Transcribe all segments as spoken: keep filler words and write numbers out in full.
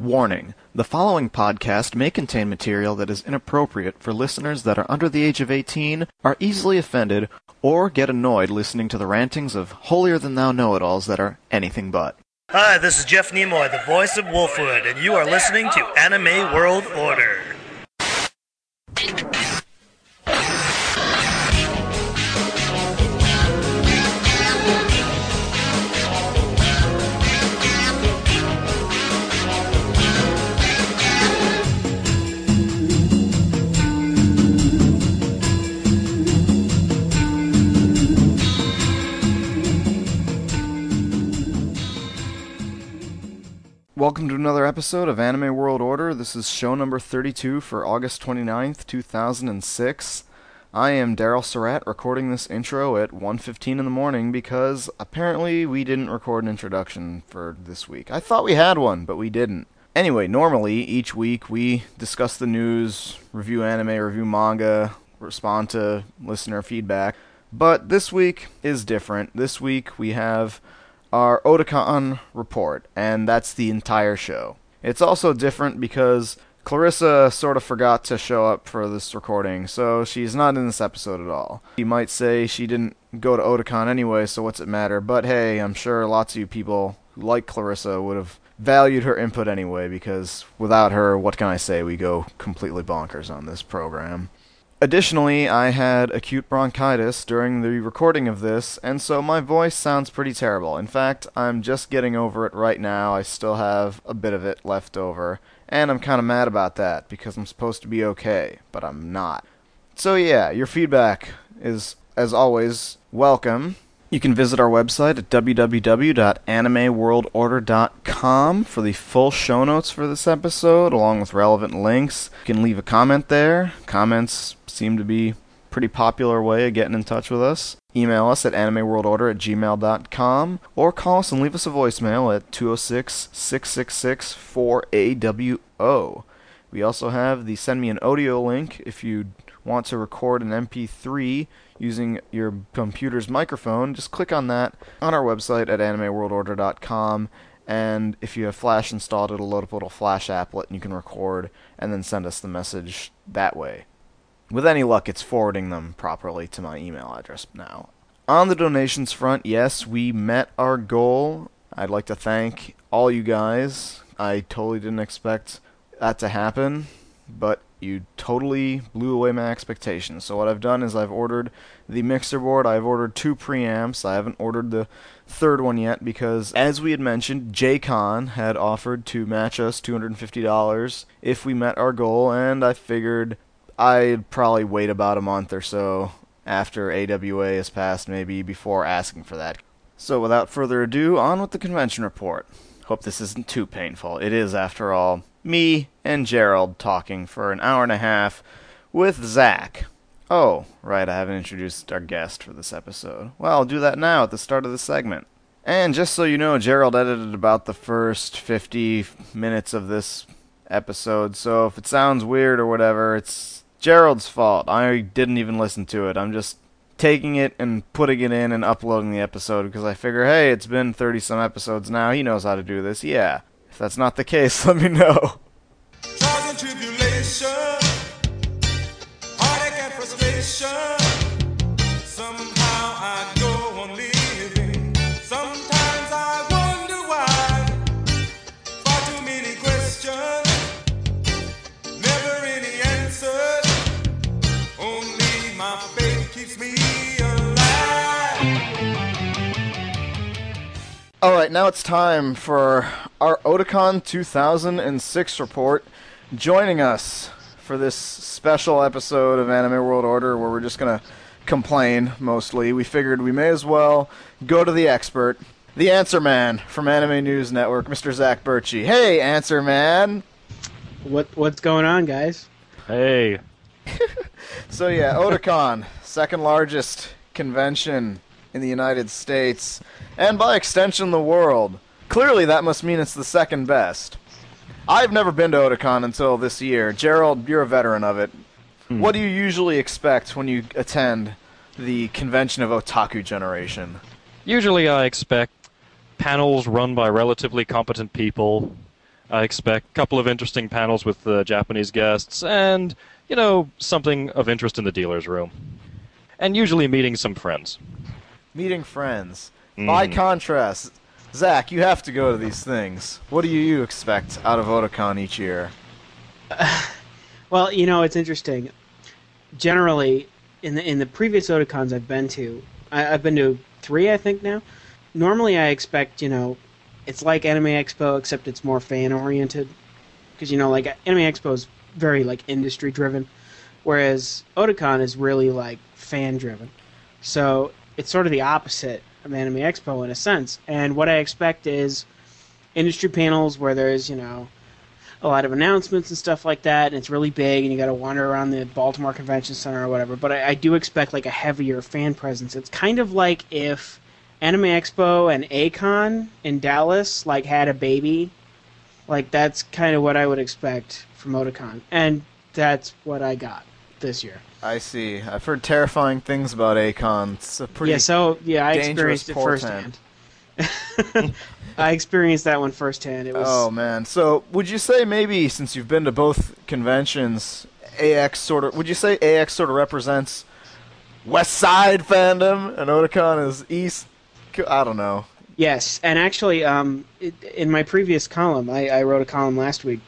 Warning, the following podcast may contain material that is inappropriate for listeners that are under the age of eighteen, are easily offended, or get annoyed listening to the rantings of holier-than-thou-know-it-alls that are anything but. Hi, this is Jeff Nimoy, the voice of Wolfwood, and you are listening to Anime World Order. Welcome to another episode of Anime World Order. This is show number thirty-two for August twenty-ninth, two thousand six. I am Daryl Surratt, recording this intro at one fifteen in the morning because apparently we didn't record an introduction for this week. I thought we had one, but we didn't. Anyway, normally, each week we discuss the news, review anime, review manga, respond to listener feedback. But this week is different. This week we have our Otakon report, and that's the entire show. It's also different because Clarissa sort of forgot to show up for this recording, so she's not in this episode at all. You might say she didn't go to Otakon anyway, so what's it matter? But hey, I'm sure lots of you people who like Clarissa would have valued her input anyway, because without her, what can I say? We go completely bonkers on this program. Additionally, I had acute bronchitis during the recording of this, and so my voice sounds pretty terrible. In fact, I'm just getting over it right now. I still have a bit of it left over, and I'm kind of mad about that, because I'm supposed to be okay, but I'm not. So yeah, your feedback is, as always, welcome. You can visit our website at w w w dot anime world order dot com for the full show notes for this episode, along with relevant links. You can leave a comment there. Comments seem to be a pretty popular way of getting in touch with us. Email us at animeworldorder at gmail dot com, or call us and leave us a voicemail at two oh six, six six six, four A W O. We also have the Send Me an Audio link if you want to record an M P three using your computer's microphone. Just click on that on our website at anime world order dot com, and if you have Flash installed, it'll load up a little Flash applet, and you can record and then send us the message that way. With any luck, it's forwarding them properly to my email address now. On the donations front, yes, we met our goal. I'd like to thank all you guys. I totally didn't expect that to happen, but you totally blew away my expectations. So what I've done is I've ordered the mixer board. I've ordered two preamps. I haven't ordered the third one yet because, as we had mentioned, J-Con had offered to match us two hundred fifty dollars if we met our goal, and I figured I'd probably wait about a month or so after A W A has passed, maybe, before asking for that. So without further ado, on with the convention report. Hope this isn't too painful. It is, after all, me and Gerald talking for an hour and a half with Zac. Oh, right, I haven't introduced our guest for this episode. Well, I'll do that now at the start of the segment. And just so you know, Gerald edited about the first fifty minutes of this episode, so if it sounds weird or whatever, it's Gerald's fault. I didn't even listen to it. I'm just taking it and putting it in and uploading the episode because I figure, hey, it's been thirty-some episodes now. He knows how to do this. Yeah. If that's not the case, let me know. Trials and tribulation, heartache and frustration, somehow I go on living. Sometimes I wonder why, far too many questions, never any answers, only my faith keeps me alive. Alright, now it's time for our Otakon two thousand six report. Joining us for this special episode of Anime World Order, where we're just going to complain, mostly, we figured we may as well go to the expert, the Answer Man from Anime News Network, Mister Zac Bertschy. Hey, Answer Man! What, what's going on, guys? Hey. So yeah, Otakon, second largest convention in the United States, and by extension the world. Clearly, that must mean it's the second best. I've never been to Otakon until this year. Gerald, you're a veteran of it. Hmm. What do you usually expect when you attend the convention of otaku generation? Usually I expect panels run by relatively competent people, I expect a couple of interesting panels with the uh, Japanese guests and, you know, something of interest in the dealer's room. And usually meeting some friends. Meeting friends. Mm. By contrast, Zach, you have to go to these things. What do you expect out of Otakon each year? Uh, well, you know, it's interesting. Generally, in the in the previous Otakons I've been to, I, I've been to three, I think, now. Normally I expect, you know, it's like Anime Expo, except it's more fan-oriented. Because, you know, like, Anime Expo is very, like, industry-driven, whereas Otakon is really, like, fan-driven. So it's sort of the opposite of Anime Expo in a sense. And what I expect is industry panels where there's, you know, a lot of announcements and stuff like that, and it's really big, and you got to wander around the Baltimore Convention Center or whatever. But I, I do expect, like, a heavier fan presence. It's kind of like if Anime Expo and A-Kon in Dallas, like, had a baby. Like, that's kind of what I would expect from Otakon. And that's what I got this year. I see. I've heard terrifying things about A-Kon. It's a pretty yeah, so, yeah, I experienced it firsthand. I experienced that one firsthand. It was... Oh, man. So, would you say maybe, since you've been to both conventions, A X sort of... Would you say A X sort of represents West Side fandom, and Otakon is East... I don't know. Yes, and actually, um, it, in my previous column, I, I wrote a column last week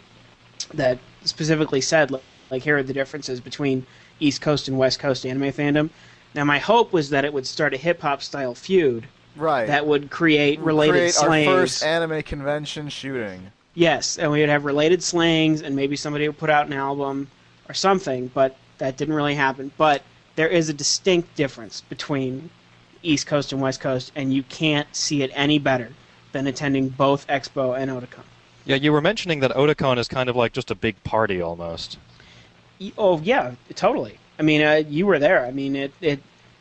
that specifically said, like, like, here are the differences between East Coast and West Coast anime fandom. Now, my hope was that it would start a hip-hop-style feud right. that would create related create slangs. Our first anime convention shooting. Yes, and we would have related slangs, and maybe somebody would put out an album or something, but that didn't really happen. But there is a distinct difference between East Coast and West Coast, and you can't see it any better than attending both Expo and Otakon. Yeah, you were mentioning that Otakon is kind of like just a big party almost. Oh, yeah, totally. I mean, uh, you were there. I mean, it... it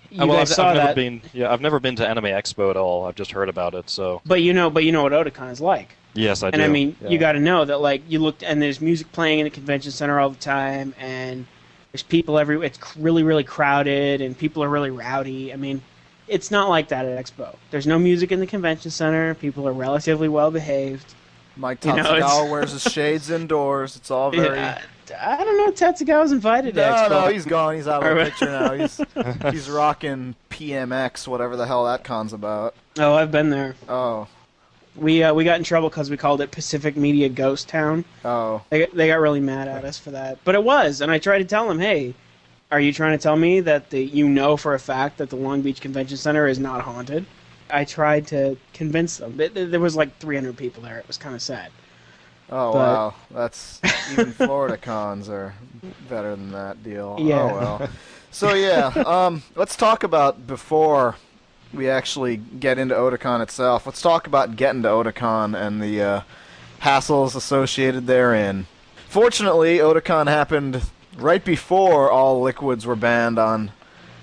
you oh, well, guys I've, saw I've never that. Been, yeah, I've never been to Anime Expo at all. I've just heard about it, so... But you know but you know what Otakon is like. Yes, I and do. And I mean, yeah. you got to know that, like, you looked... And there's music playing in the convention center all the time, and there's people everywhere. It's really, really crowded, and people are really rowdy. I mean... It's not like that at Expo. There's no music in the convention center. People are relatively well-behaved. Mike Tatsugawa you know, wears his shades indoors. It's all very... Yeah, I don't know. Tatsugawa's invited no, to Expo. No, no, he's gone. He's out of the picture now. He's he's rocking P M X, whatever the hell that con's about. Oh, I've been there. Oh. We uh, we got in trouble because we called it Pacific Media Ghost Town. Oh. They, they got really mad at us for that. But it was, and I tried to tell them, hey... Are you trying to tell me that the, you know for a fact that the Long Beach Convention Center is not haunted? I tried to convince them. There was like three hundred people there. It was kind of sad. Oh, but... wow. That's even Florida cons are better than that deal. Yeah. Oh, well. So, yeah, um, let's talk about before we actually get into Otakon itself. Let's talk about getting to Otakon and the uh, hassles associated therein. Fortunately, Otakon happened... Right before all liquids were banned on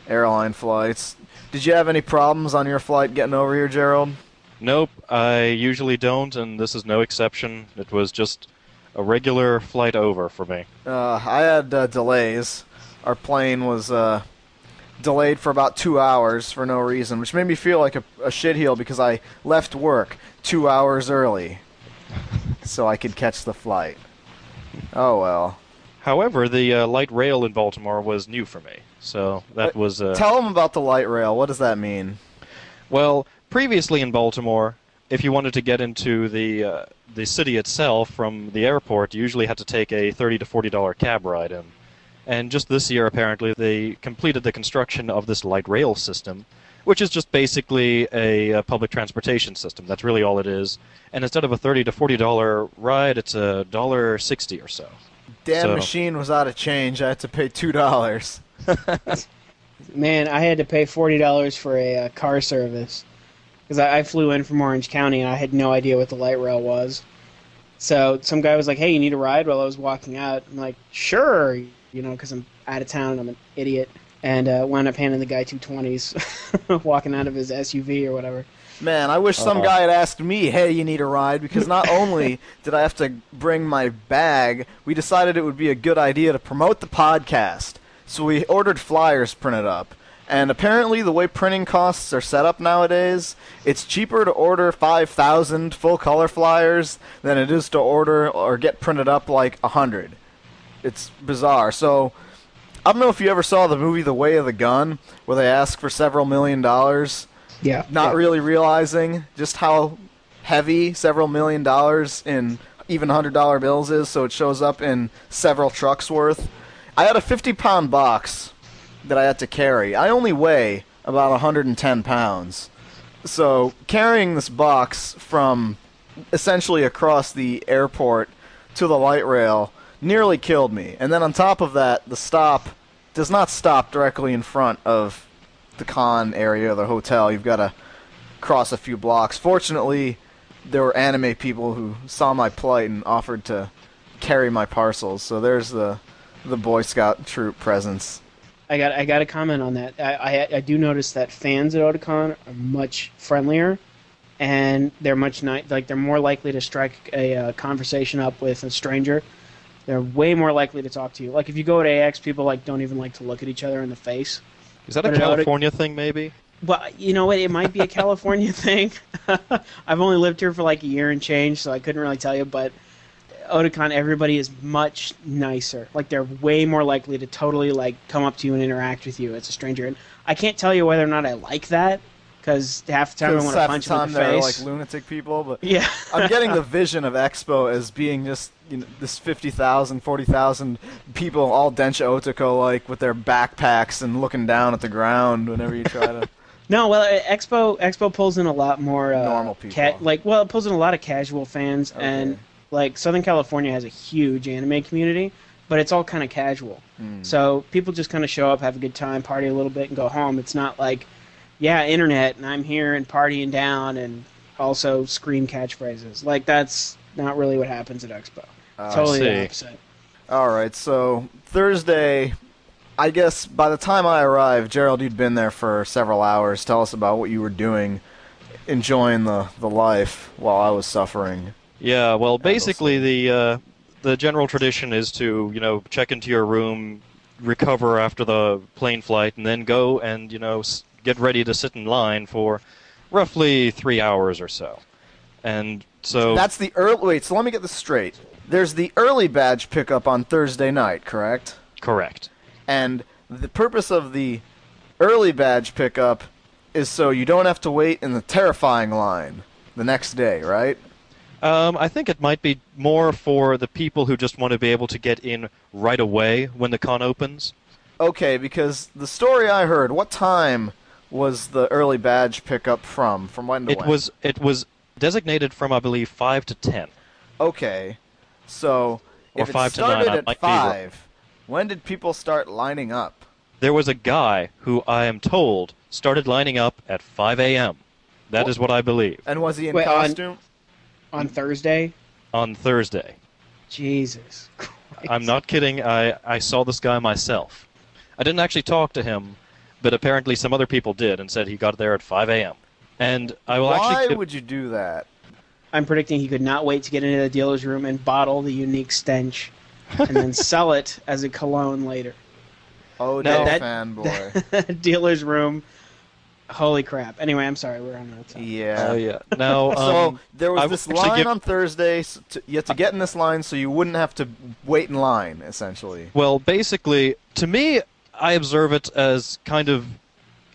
airline flights. Did you have any problems on your flight getting over here, Gerald? Nope, I usually don't, and this is no exception. It was just a regular flight over for me. Uh, I had uh, delays. Our plane was uh, delayed for about two hours for no reason, which made me feel like a, a shitheel because I left work two hours early so I could catch the flight. Oh, well. However, the uh, light rail in Baltimore was new for me, so that was... Uh, Tell them about the light rail. What does that mean? Well, previously in Baltimore, if you wanted to get into the uh, the city itself from the airport, you usually had to take a thirty to forty dollar cab ride in. And just this year, apparently, they completed the construction of this light rail system, which is just basically a, a public transportation system. That's really all it is. And instead of a thirty to forty dollar ride, it's a one dollar sixty or so. Damn so. Machine was out of change. I had to pay two dollars. Man, I had to pay forty dollars for a uh, car service. Because I, I flew in from Orange County, and I had no idea what the light rail was. So some guy was like, hey, you need a ride? While I was walking out, I'm like, sure. You know, because I'm out of town, and I'm an idiot. And uh, wound up handing the guy two twenties walking out of his S U V or whatever. Man, I wish some uh-huh. guy had asked me, hey, you need a ride, because not only did I have to bring my bag, we decided it would be a good idea to promote the podcast. So we ordered flyers printed up, And apparently the way printing costs are set up nowadays, it's cheaper to order five thousand full-color flyers than it is to order or get printed up like one hundred. It's bizarre. So, I don't know if you ever saw the movie The Way of the Gun, where they ask for several million dollars. Yeah. Not yeah. really realizing just how heavy several million dollars in even one hundred dollar bills is, so it shows up in several trucks worth. I had a fifty-pound box that I had to carry. I only weigh about one hundred ten pounds. So carrying this box from essentially across the airport to the light rail nearly killed me. And then on top of that, the stop does not stop directly in front of the con area or the hotel. You've got to cross a few blocks. Fortunately, there were anime people who saw my plight and offered to carry my parcels. So there's the the Boy Scout troop presence. I got I got to comment on that. I, I I do notice that fans at Otakon are much friendlier, and they're much not, like they're more likely to strike a uh, conversation up with a stranger. They're way more likely to talk to you. Like if you go to A X, people like don't even like to look at each other in the face. Is that but a California Otak- thing, maybe? Well, you know what? It might be a California thing. I've only lived here for like a year and change, so I couldn't really tell you. But Otakon, everybody is much nicer. Like they're way more likely to totally like come up to you and interact with you as a stranger. And I can't tell you whether or not I like that, because half the time I want to punch them in the face. They're like lunatic people, but yeah. I'm getting the vision of Expo as being just, you know, this fifty thousand, forty thousand people all Densha Otoko like with their backpacks and looking down at the ground whenever you try to. No, well, Expo Expo pulls in a lot more uh, normal people. Ca- like, well, it pulls in a lot of casual fans, okay. And like Southern California has a huge anime community, but it's all kind of casual. Mm. So people just kind of show up, have a good time, party a little bit, and go home. It's not like, yeah, internet, and I'm here and partying down and also scream catchphrases. Like, that's not really what happens at Expo. Uh, totally the opposite. All right, so Thursday, I guess by the time I arrived, Gerald, you'd been there for several hours. Tell us about what you were doing, enjoying the, the life while I was suffering. Yeah, well, basically the uh, the general tradition is to, you know, check into your room, recover after the plane flight, and then go and, you know, s- get ready to sit in line for roughly three hours or so. And so that's the early. Wait, so let me get this straight. There's the early badge pickup on Thursday night, correct? Correct. And the purpose of the early badge pickup is so you don't have to wait in the terrifying line the next day, right? Um, I think it might be more for the people who just want to be able to get in right away when the con opens. Okay, because the story I heard, what time was the early badge pickup from? From when to it when? Was, it was designated from, I believe, five to ten. Okay, so or if five it started to nine, at five, when did people start lining up? There was a guy who, I am told, started lining up at five a.m. That what? is what I believe. And was he in Wait, costume? I'm... On Thursday? On Thursday. Jesus Christ. I'm not kidding. I, I saw this guy myself. I didn't actually talk to him, but apparently some other people did and said he got there at five a.m. And I will Why actually... Why would you do that? I'm predicting he could not wait to get into the dealer's room and bottle the unique stench and then sell it as a cologne later. Oh, no, that, that fanboy. That dealer's room... Holy crap. Anyway, I'm sorry. We're on that time. Yeah. Oh, yeah. Now, um, so there was I this line give... on Thursday. So to, you had to get in this line so you wouldn't have to wait in line, essentially. Well, basically, to me, I observe it as kind of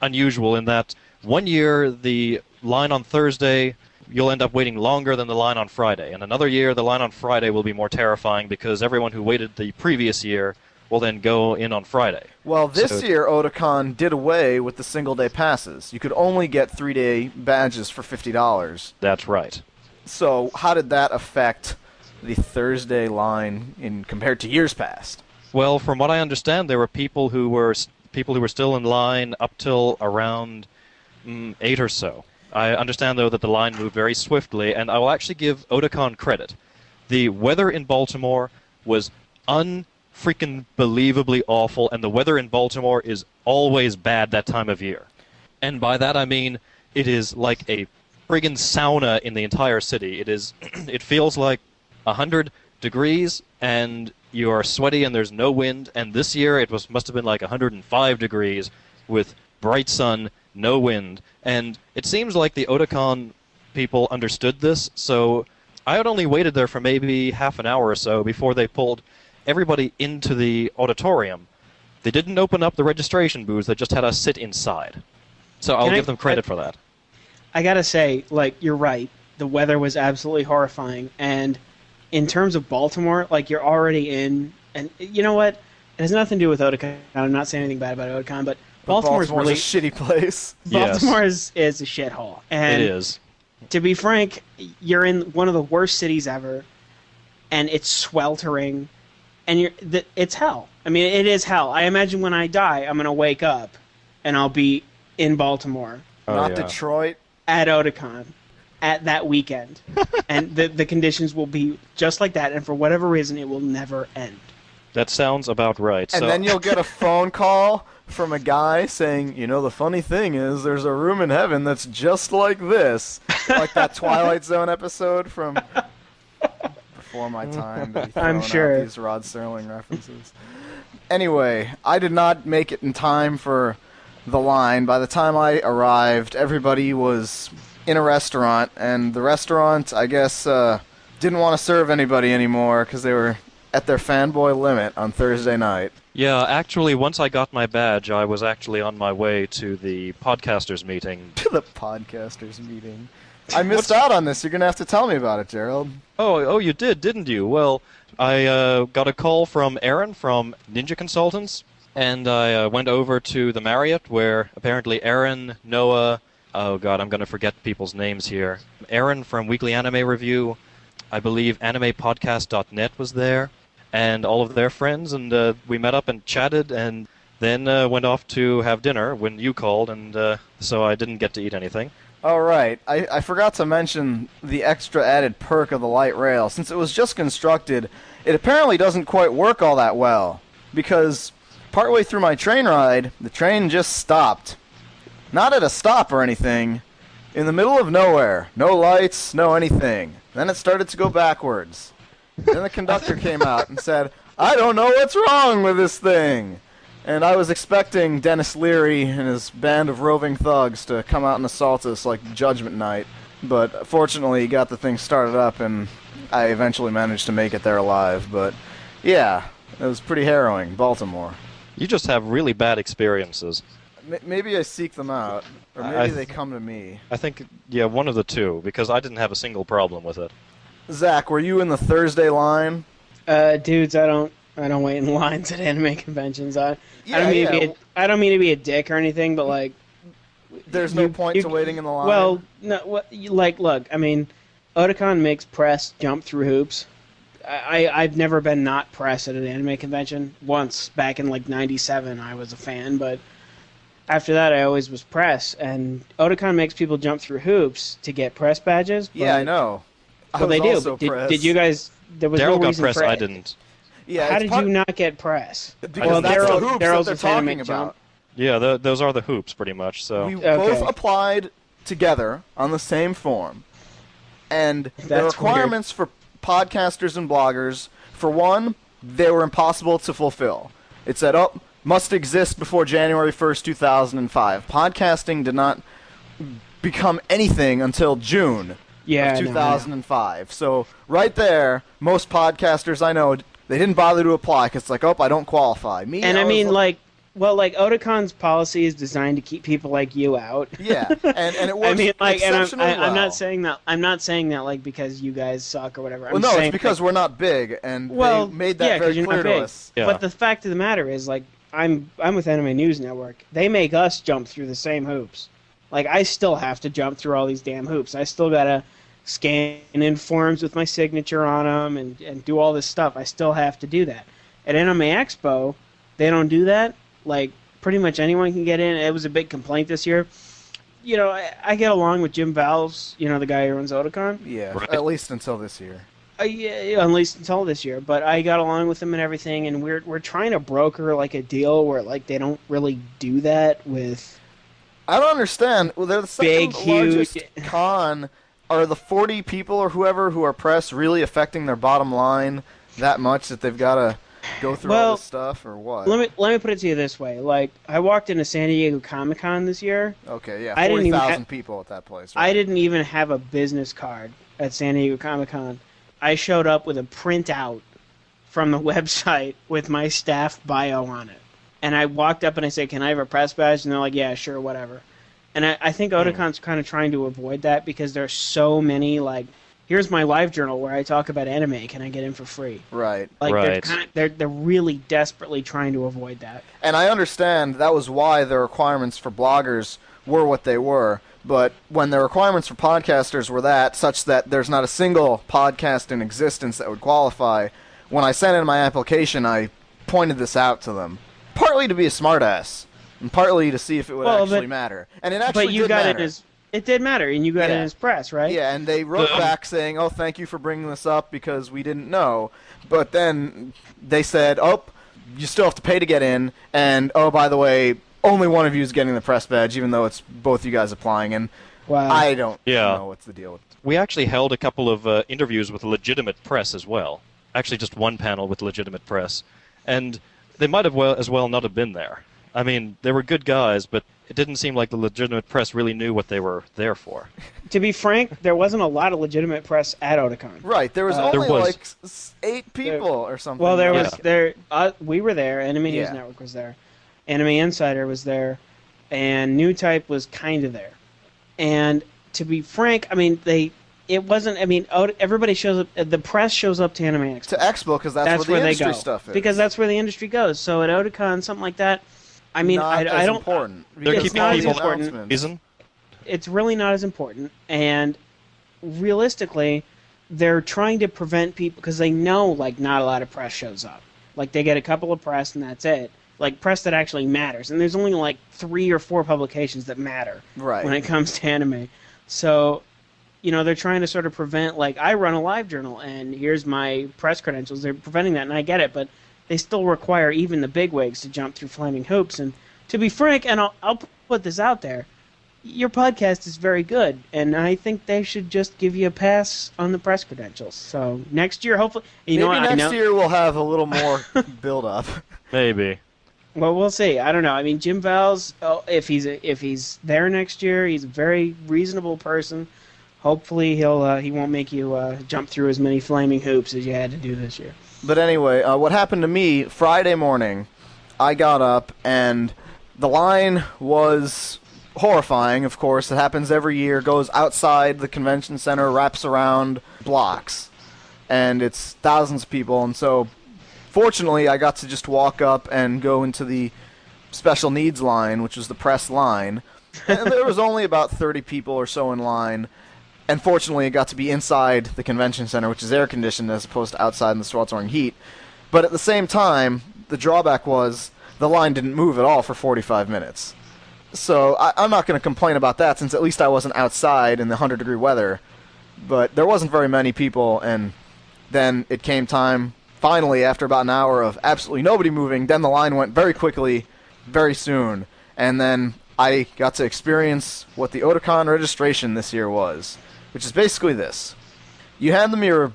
unusual in that one year, the line on Thursday, you'll end up waiting longer than the line on Friday. And another year, the line on Friday will be more terrifying because everyone who waited the previous year will then go in on Friday. Well, this so, year, Otakon did away with the single-day passes. You could only get three-day badges for fifty dollars. That's right. So how did that affect the Thursday line in compared to years past? Well, from what I understand, there were people who were people who were still in line up till around mm, eight or so. I understand, though, that the line moved very swiftly, and I will actually give Otakon credit. The weather in Baltimore was un. freaking believably awful, and the weather in Baltimore is always bad that time of year. And by that I mean it is like a friggin' sauna in the entire city. It is. It feels like one hundred degrees, and you are sweaty, and there's no wind, and this year it was must have been like one hundred five degrees with bright sun, no wind. And it seems like the Otakon people understood this, so I had only waited there for maybe half an hour or so before they pulled everybody into the auditorium. They didn't open up the registration booths, they just had us sit inside. So I'll Can give I, them credit I, for that. I gotta say, like, you're right. The weather was absolutely horrifying, and in terms of Baltimore, like, you're already in, and you know what? It has nothing to do with Otakon. I'm not saying anything bad about Otakon, but, but Baltimore's, Baltimore's really... a shitty place. Baltimore yes. is, is a shithole. It is. To be frank, you're in one of the worst cities ever, and it's sweltering, and you're the, it's hell. I mean, it is hell. I imagine when I die, I'm going to wake up, and I'll be in Baltimore. Oh, not yeah. Detroit. At Otakon. At that weekend. And the, the conditions will be just like that, and for whatever reason, it will never end. That sounds about right. And so. Then you'll get a phone call from a guy saying, you know, the funny thing is there's a room in heaven that's just like this. Like that Twilight Zone episode from before my time. I'm sure. These Rod Serling references. Anyway, I did not make it in time for the line. By the time I arrived, everybody was in a restaurant, and the restaurant, I guess, uh, didn't want to serve anybody anymore because they were at their fanboy limit on Thursday night. Yeah, actually, once I got my badge, I was actually on my way to the podcasters meeting. To the podcasters meeting. I missed out on this. You're going to have to tell me about it, Gerald. Oh, oh, you did, didn't you? Well, I uh, got a call from Aaron from Ninja Consultants, and I uh, went over to the Marriott where apparently Aaron, Noah, oh god, I'm going to forget people's names here. Aaron from Weekly Anime Review, I believe anime podcast dot net was there, and all of their friends, and uh, we met up and chatted, and then uh, went off to have dinner when you called, and uh, so I didn't get to eat anything. All right. I, I forgot to mention the extra added perk of the light rail. Since it was just constructed, it apparently doesn't quite work all that well, because partway through my train ride, the train just stopped. Not at a stop or anything. In the middle of nowhere. No lights, no anything. Then it started to go backwards. Then the conductor came out and said, I don't know what's wrong with this thing. And I was expecting Dennis Leary and his band of roving thugs to come out and assault us like Judgment Night. But fortunately, he got the thing started up, and I eventually managed to make it there alive. But yeah, it was pretty harrowing, Baltimore. You just have really bad experiences. Maybe I seek them out, or maybe th- they come to me. I think, yeah, one of the two, because I didn't have a single problem with it. Zach, were you in the Thursday line? Uh, dudes, I don't, I don't wait in lines at anime conventions. I, yeah, I don't mean yeah. to be, a, I don't mean to be a dick or anything, but like, there's you, no point you, to waiting in the line. Well, no, well, like, look, I mean, Otakon makes press jump through hoops. I, I, I've never been not press at an anime convention. Once back in like ninety-seven, I was a fan, but. After that, I always was press, and Otakon makes people jump through hoops to get press badges. But, yeah, I know. I well, they do. But did, did you guys? There was Daryl no got press. For I didn't. Yeah. How did part... you not get press? Because well, that's Daryl, the hoops Daryl's that they're talking about. Jump. Yeah, the, those are the hoops, pretty much. So we okay. both applied together on the same form, and that's the requirements weird. For podcasters and bloggers, for one, they were impossible to fulfill. It said, "Oh." Must exist before January first, two thousand five. Podcasting did not become anything until June yeah, of two thousand five. No, so right there, most podcasters I know, they didn't bother to apply because it's like, oh, I don't qualify. Me, and I, I mean, was, like, well, like, Otakon's policy is designed to keep people like you out. Yeah, and, and it works I mean, like, exceptionally and I'm, I, well. I'm not saying that, I'm not saying that, like, because you guys suck or whatever. I'm well, no, saying, it's because like, we're not big, and well, they made that yeah, very clear to us. Yeah. But the fact of the matter is, like, I'm I'm with Anime News Network. They make us jump through the same hoops. Like, I still have to jump through all these damn hoops. I still got to scan in forms with my signature on them and, and do all this stuff. I still have to do that. At Anime Expo, they don't do that. Like, pretty much anyone can get in. It was a big complaint this year. You know, I, I get along with Jim Vowles, you know, the guy who runs Otakon. Yeah, right. At least until this year. Uh, yeah, at least until this year, but I got along with them and everything, and we're we're trying to broker like a deal where like they don't really do that with. I don't understand. Well, they're the second big, largest huge... con. Are the forty people or whoever who are press really affecting their bottom line that much that they've got to go through well, all this stuff or what? Let me let me put it to you this way. Like, I walked into San Diego Comic-Con this year. Okay, yeah, forty thousand people at that place. Right? I didn't even have a business card at San Diego Comic-Con. I showed up with a printout from the website with my staff bio on it. And I walked up and I said, can I have a press badge? And they're like, yeah, sure, whatever. And I, I think Otakon's kind of trying to avoid that because there's so many, like, here's my live journal where I talk about anime. Can I get in for free? Right. Like, right. They're, kind of, they're, they're really desperately trying to avoid that. And I understand that was why the requirements for bloggers were what they were. But when the requirements for podcasters were that, such that there's not a single podcast in existence that would qualify, when I sent in my application, I pointed this out to them. Partly to be a smartass, and partly to see if it would well, actually but, matter. And it actually but you did got matter. It as... It did matter, and you got yeah. it in his press, right? Yeah, and they wrote back saying, oh, thank you for bringing this up because we didn't know. But then they said, oh, you still have to pay to get in, and oh, by the way, only one of you is getting the press badge, even though it's both you guys applying, and wow. I don't yeah. know what's the deal with it. We actually held a couple of uh, interviews with legitimate press as well. Actually, just one panel with legitimate press, and they might have well, as well not have been there. I mean, they were good guys, but it didn't seem like the legitimate press really knew what they were there for. To be frank, there wasn't a lot of legitimate press at Otakon. Right, there was uh, only there was. like s- eight people there, or something. Well, there yeah. was there. Uh, we were there. Anime News yeah. Network was there. Anime Insider was there, and New Type was kind of there. And to be frank, I mean, they. It wasn't. I mean, everybody shows up. The press shows up to Anime Expo. To Expo because that's, that's where, where the industry they go. stuff is. Because that's where the industry goes. So at Otakon, something like that. I mean, not I, as I don't. Important. They're it's keeping not people as important. Reason. It's really not as important, and realistically, they're trying to prevent people because they know, like, not a lot of press shows up. Like, they get a couple of press, and that's it. Like, press that actually matters, and there's only like three or four publications that matter right. when it comes to anime. So, you know, they're trying to sort of prevent. Like, I run a live journal, and here's my press credentials. They're preventing that, and I get it, but. They still require even the bigwigs to jump through flaming hoops. And to be frank, and I'll, I'll put this out there, your podcast is very good, and I think they should just give you a pass on the press credentials. So next year, hopefully... You Maybe know, next I know, year we'll have a little more build-up. Maybe. Well, we'll see. I don't know. I mean, Jim Vowles, oh, if he's a, if he's there next year, he's a very reasonable person. Hopefully he'll uh, he won't make you uh, jump through as many flaming hoops as you had to do this year. But anyway, uh, what happened to me Friday morning, I got up, and the line was horrifying, of course. It happens every year, goes outside the convention center, wraps around blocks, and it's thousands of people. And so, fortunately, I got to just walk up and go into the special needs line, which was the press line. And there was only about thirty people or so in line. And fortunately, it got to be inside the convention center, which is air-conditioned as opposed to outside in the sweltering heat. But at the same time, the drawback was the line didn't move at all for forty-five minutes. So I, I'm not going to complain about that, since at least I wasn't outside in the one hundred degree weather. But there wasn't very many people, and then it came time, finally, after about an hour of absolutely nobody moving, then the line went very quickly, very soon. And then I got to experience what the Otakon registration this year was. Which is basically this. You hand them your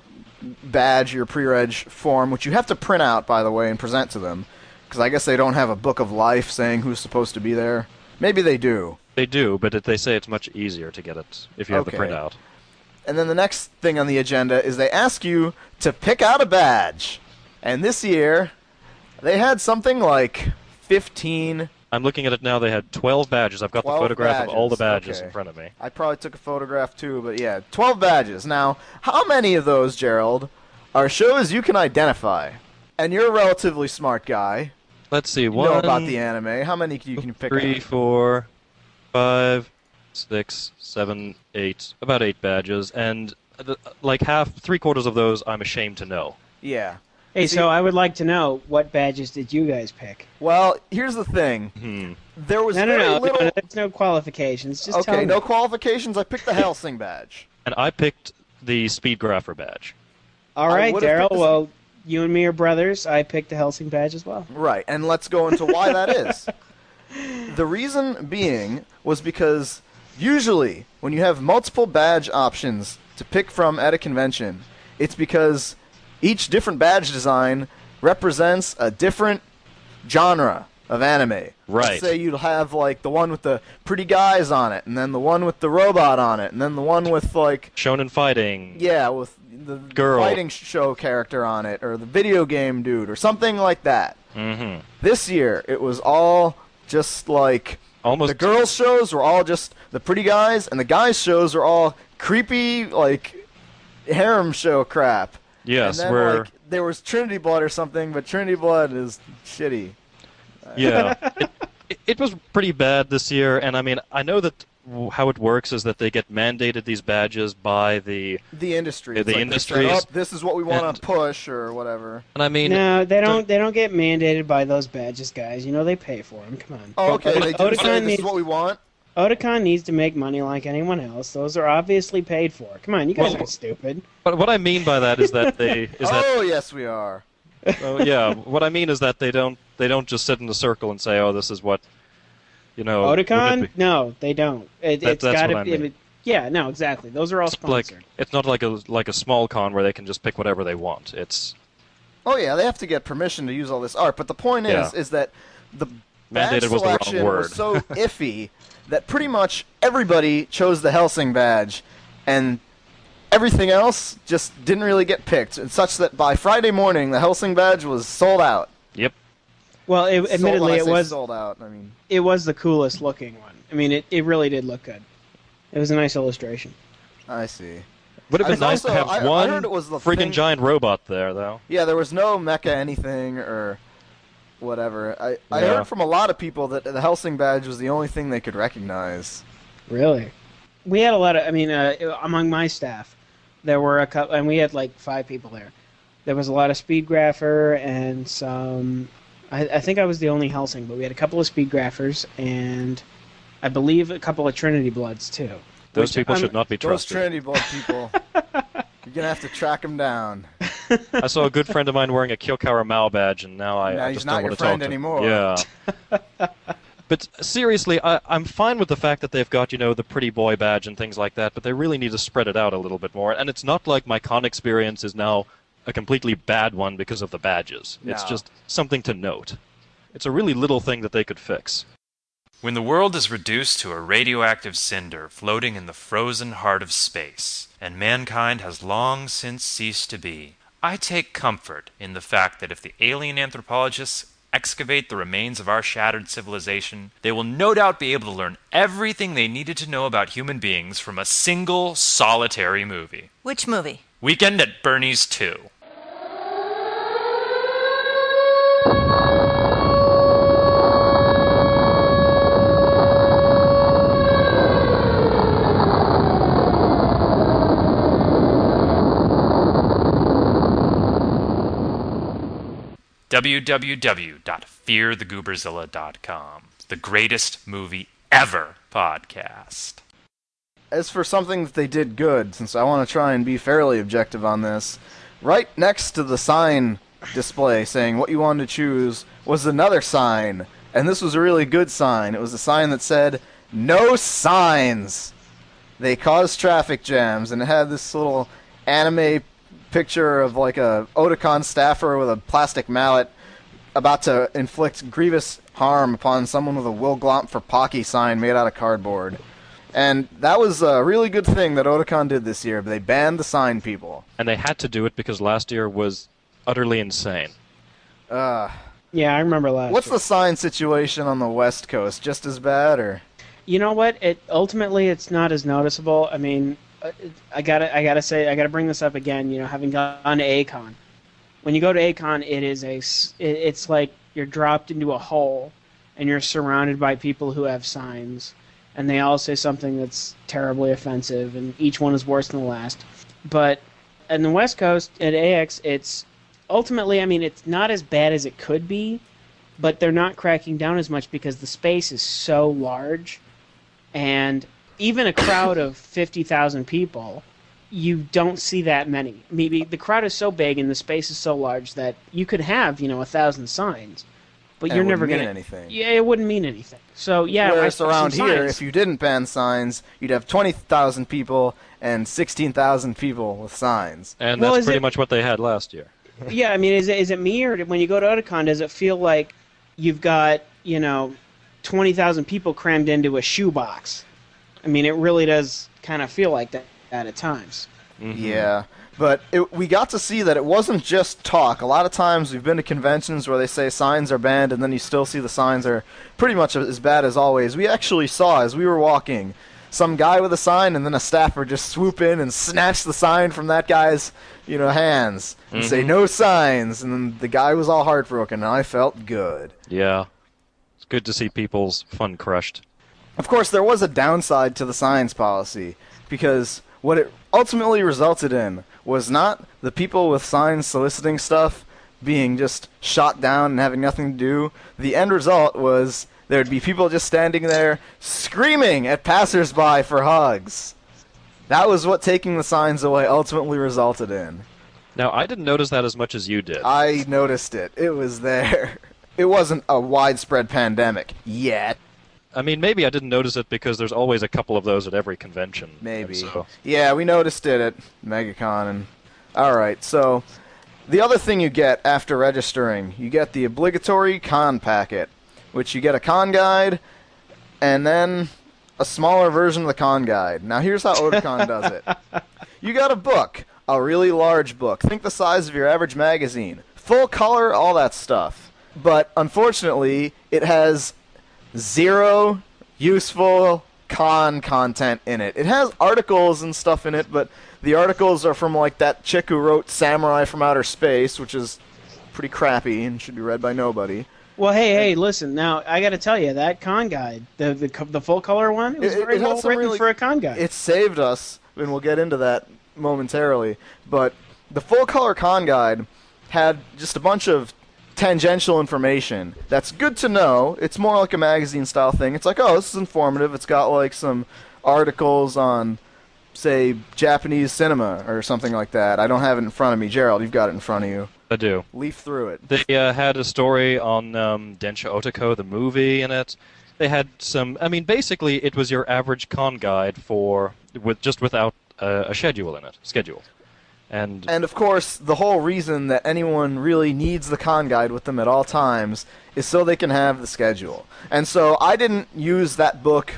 badge, your pre-reg form, which you have to print out, by the way, and present to them. Because I guess they don't have a book of life saying who's supposed to be there. Maybe they do. They do, but they say it's much easier to get it if you have okay. the printout. And then the next thing on the agenda is they ask you to pick out a badge. And this year, they had something like fifteen... I'm looking at it now. They had twelve badges. I've got the photograph badges. of all the badges okay. in front of me. I probably took a photograph too, but yeah, twelve badges. Now, how many of those, Gerald, are shows you can identify? And you're a relatively smart guy. Let's see. You one, know about the anime. How many can you can pick? Three, out? four, five, six, seven, eight. About eight badges, and the, like half, three quarters of those, I'm ashamed to know. Yeah. Hey, so I would like to know, what badges did you guys pick? Well, here's the thing. Hmm. There was no, no, very no, little... No, there's no qualifications. Just okay, tell no me. qualifications. I picked the Helsing badge. And I picked the Speedgrapher badge. All right, Daryl. This... Well, you and me are brothers. I picked the Helsing badge as well. Right, and let's go into why that is. The reason being was because usually when you have multiple badge options to pick from at a convention, it's because... each different badge design represents a different genre of anime. Right. Let's say you'd have, like, the one with the pretty guys on it, and then the one with the robot on it, and then the one with, like... Shonen fighting. Yeah, with the girl fighting show character on it, or the video game dude, or something like that. Mm-hmm. This year, it was all just, like... Almost. The girls' shows were all just the pretty guys, and the guys' shows were all creepy, like, harem show crap. Yes, and then, where... Like, there was Trinity Blood or something, but Trinity Blood is shitty. Yeah, it, it was pretty bad this year, and I mean, I know that how it works is that they get mandated these badges by the the industry. Uh, the like industry. Oh, this is what we want to push, or whatever. And I mean, no, they don't. They don't get mandated by those badges, guys. You know, they pay for them. Come on. Oh, okay. They do say this is what we want. Otakon needs to make money like anyone else. Those are obviously paid for. Come on, you guys well, aren't stupid. But what I mean by that is that they. Is oh that, yes, we are. So, yeah, what I mean is that they don't they don't just sit in a circle and say, oh, this is what, you know. Otakon? No, they don't. It, that, it's that's gotta, what I mean. It, yeah, no, exactly. Those are all sponsored. Like, it's not like a like a small con where they can just pick whatever they want. It's. Oh yeah, they have to get permission to use all this art. But the point is, yeah. is that the badge mandated was selection the wrong word. was so iffy that pretty much everybody chose the Helsing badge, and. Everything else just didn't really get picked, and such that by Friday morning, the Helsing badge was sold out. Yep. Well, it, sold, admittedly, it was sold out. I mean, it was the coolest looking one. I mean, it, it really did look good. It was a nice illustration. I see. Would have been nice also, to have I, one I freaking thing... giant robot there, though. Yeah, there was no mecha anything or whatever. I, I yeah. heard from a lot of people that the Helsing badge was the only thing they could recognize. Really? We had a lot of. I mean, uh, among my staff. There were a couple, and we had like five people there. There was a lot of speedgrapher and some. I, I think I was the only Helsing, but we had a couple of speedgraphers and I believe a couple of Trinity Bloods too. Those people I'm, should not be trusted. Those Trinity Blood people, you're gonna have to track them down. I saw a good friend of mine wearing a Kyo Kara Maoh badge, and now I, now I just don't want to talk to him. He's not your friend anymore. Yeah. But seriously, I, I'm fine with the fact that they've got, you know, the pretty boy badge and things like that, but they really need to spread it out a little bit more. And it's not like my con experience is now a completely bad one because of the badges. No. It's just something to note. It's a really little thing that they could fix. When the world is reduced to a radioactive cinder floating in the frozen heart of space, and mankind has long since ceased to be, I take comfort in the fact that if the alien anthropologists excavate the remains of our shattered civilization, they will no doubt be able to learn everything they needed to know about human beings from a single, solitary movie. Which movie? Weekend at Bernie's two. w w w dot fear the gooberzilla dot com, the greatest movie ever podcast. As for something that they did good, since I want to try and be fairly objective on this, right next to the sign display saying what you wanted to choose was another sign, and this was a really good sign. It was a sign that said, "No signs! They cause traffic jams," and it had this little anime picture of like a Otakon staffer with a plastic mallet about to inflict grievous harm upon someone with a Will Glomp for Pocky sign made out of cardboard. And that was a really good thing that Otakon did this year, but they banned the sign people. And they had to do it because last year was utterly insane. Uh, yeah, I remember last what's year. What's the sign situation on the West Coast? Just as bad, or...? You know what? It ultimately, it's not as noticeable. I mean... I gotta, I gotta say, I gotta bring this up again. You know, having gone to A-Kon, when you go to A-Kon, it is a, it's like you're dropped into a hole, and you're surrounded by people who have signs, and they all say something that's terribly offensive, and each one is worse than the last. But in the West Coast at A X, it's ultimately, I mean, it's not as bad as it could be, but they're not cracking down as much because the space is so large, and even a crowd of fifty thousand people, you don't see that many. Maybe the crowd is so big and the space is so large that you could have, you know, a thousand signs, but and you're never going to... it wouldn't mean anything. Yeah, it wouldn't mean anything. So, yeah... Whereas I, around here, signs. If you didn't ban signs, you'd have twenty thousand people and sixteen thousand people with signs. And well, that's pretty it, much what they had last year. Yeah, I mean, is it, is it me, or when you go to Otakon, does it feel like you've got, you know, twenty thousand people crammed into a shoebox? I mean, it really does kind of feel like that at times. Mm-hmm. Yeah, but it, we got to see that it wasn't just talk. A lot of times we've been to conventions where they say signs are banned, and then you still see the signs are pretty much as bad as always. We actually saw, as we were walking, some guy with a sign, and then a staffer just swoop in and snatch the sign from that guy's, you know, hands and mm-hmm. say, no signs. And then the guy was all heartbroken, and I felt good. Yeah, it's good to see people's fun crushed. Of course, there was a downside to the signs policy, because what it ultimately resulted in was not the people with signs soliciting stuff being just shot down and having nothing to do. The end result was there'd be people just standing there screaming at passersby for hugs. That was what taking the signs away ultimately resulted in. Now, I didn't notice that as much as you did. I noticed it. It was there. It wasn't a widespread pandemic yet. I mean, maybe I didn't notice it because there's always a couple of those at every convention. Maybe. So. Yeah, we noticed it at MegaCon. And... All right, so the other thing you get after registering, you get the obligatory con packet, which you get a con guide and then a smaller version of the con guide. Now, here's how Otakon does it. You got a book, a really large book. Think the size of your average magazine. Full color, all that stuff. But, unfortunately, it has zero useful con content in it. It has articles and stuff in it, but the articles are from, like, that chick who wrote Samurai from Outer Space, which is pretty crappy and should be read by nobody. Well, hey, hey, listen, now, I gotta tell you, that con guide, the the, the full-color one, it was it, very it well written really, for a con guide. It saved us, and we'll get into that momentarily, but the full-color con guide had just a bunch of tangential information that's good to know. It's more like a magazine style thing. It's like, oh, this is informative. It's got like some articles on, say, Japanese cinema or something like that. I don't have it in front of me. Gerald, you've got it in front of you. I do. Leaf through it. They uh, had a story on um, Densha Otoko, the movie, in it. They had some, I mean, basically it was your average con guide for, with just without uh, a schedule in it. Schedule. And, and, of course, the whole reason that anyone really needs the con guide with them at all times is so they can have the schedule. And so I didn't use that book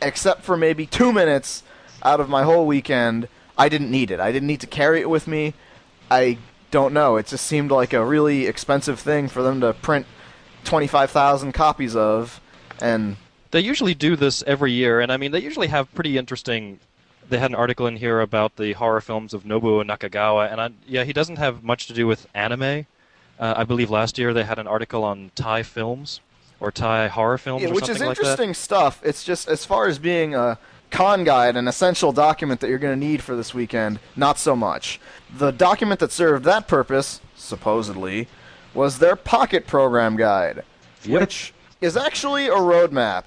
except for maybe two minutes out of my whole weekend. I didn't need it. I didn't need to carry it with me. I don't know. It just seemed like a really expensive thing for them to print twenty-five thousand copies of. And they usually do this every year, and, I mean, they usually have pretty interesting... They had an article in here about the horror films of Nobuo Nakagawa, and I, yeah, he doesn't have much to do with anime. Uh, I believe last year they had an article on Thai films or Thai horror films, yeah, or something like that. Which is interesting stuff. It's just as far as being a con guide, an essential document that you're going to need for this weekend, not so much. The document that served that purpose, supposedly, was their pocket program guide, yep. Which is actually a roadmap.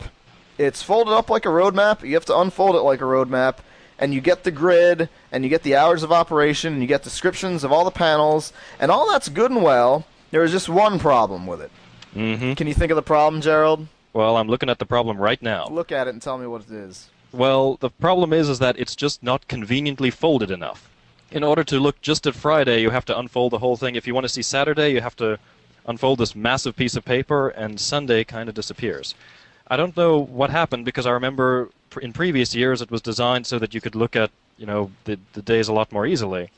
It's folded up like a roadmap. You have to unfold it like a roadmap. And you get the grid, and you get the hours of operation, and you get descriptions of all the panels, and all that's good and well. There was just one problem with it. Mm-hmm. Can you think of the problem, Gerald? Well, I'm looking at the problem right now. Look at it and tell me what it is. Well, the problem is is that it's just not conveniently folded enough. In order to look just at Friday, you have to unfold the whole thing. If you want to see Saturday, you have to unfold this massive piece of paper, and Sunday kind of disappears. I don't know what happened, because I remember in previous years it was designed so that you could look at, you know, the, the days a lot more easily.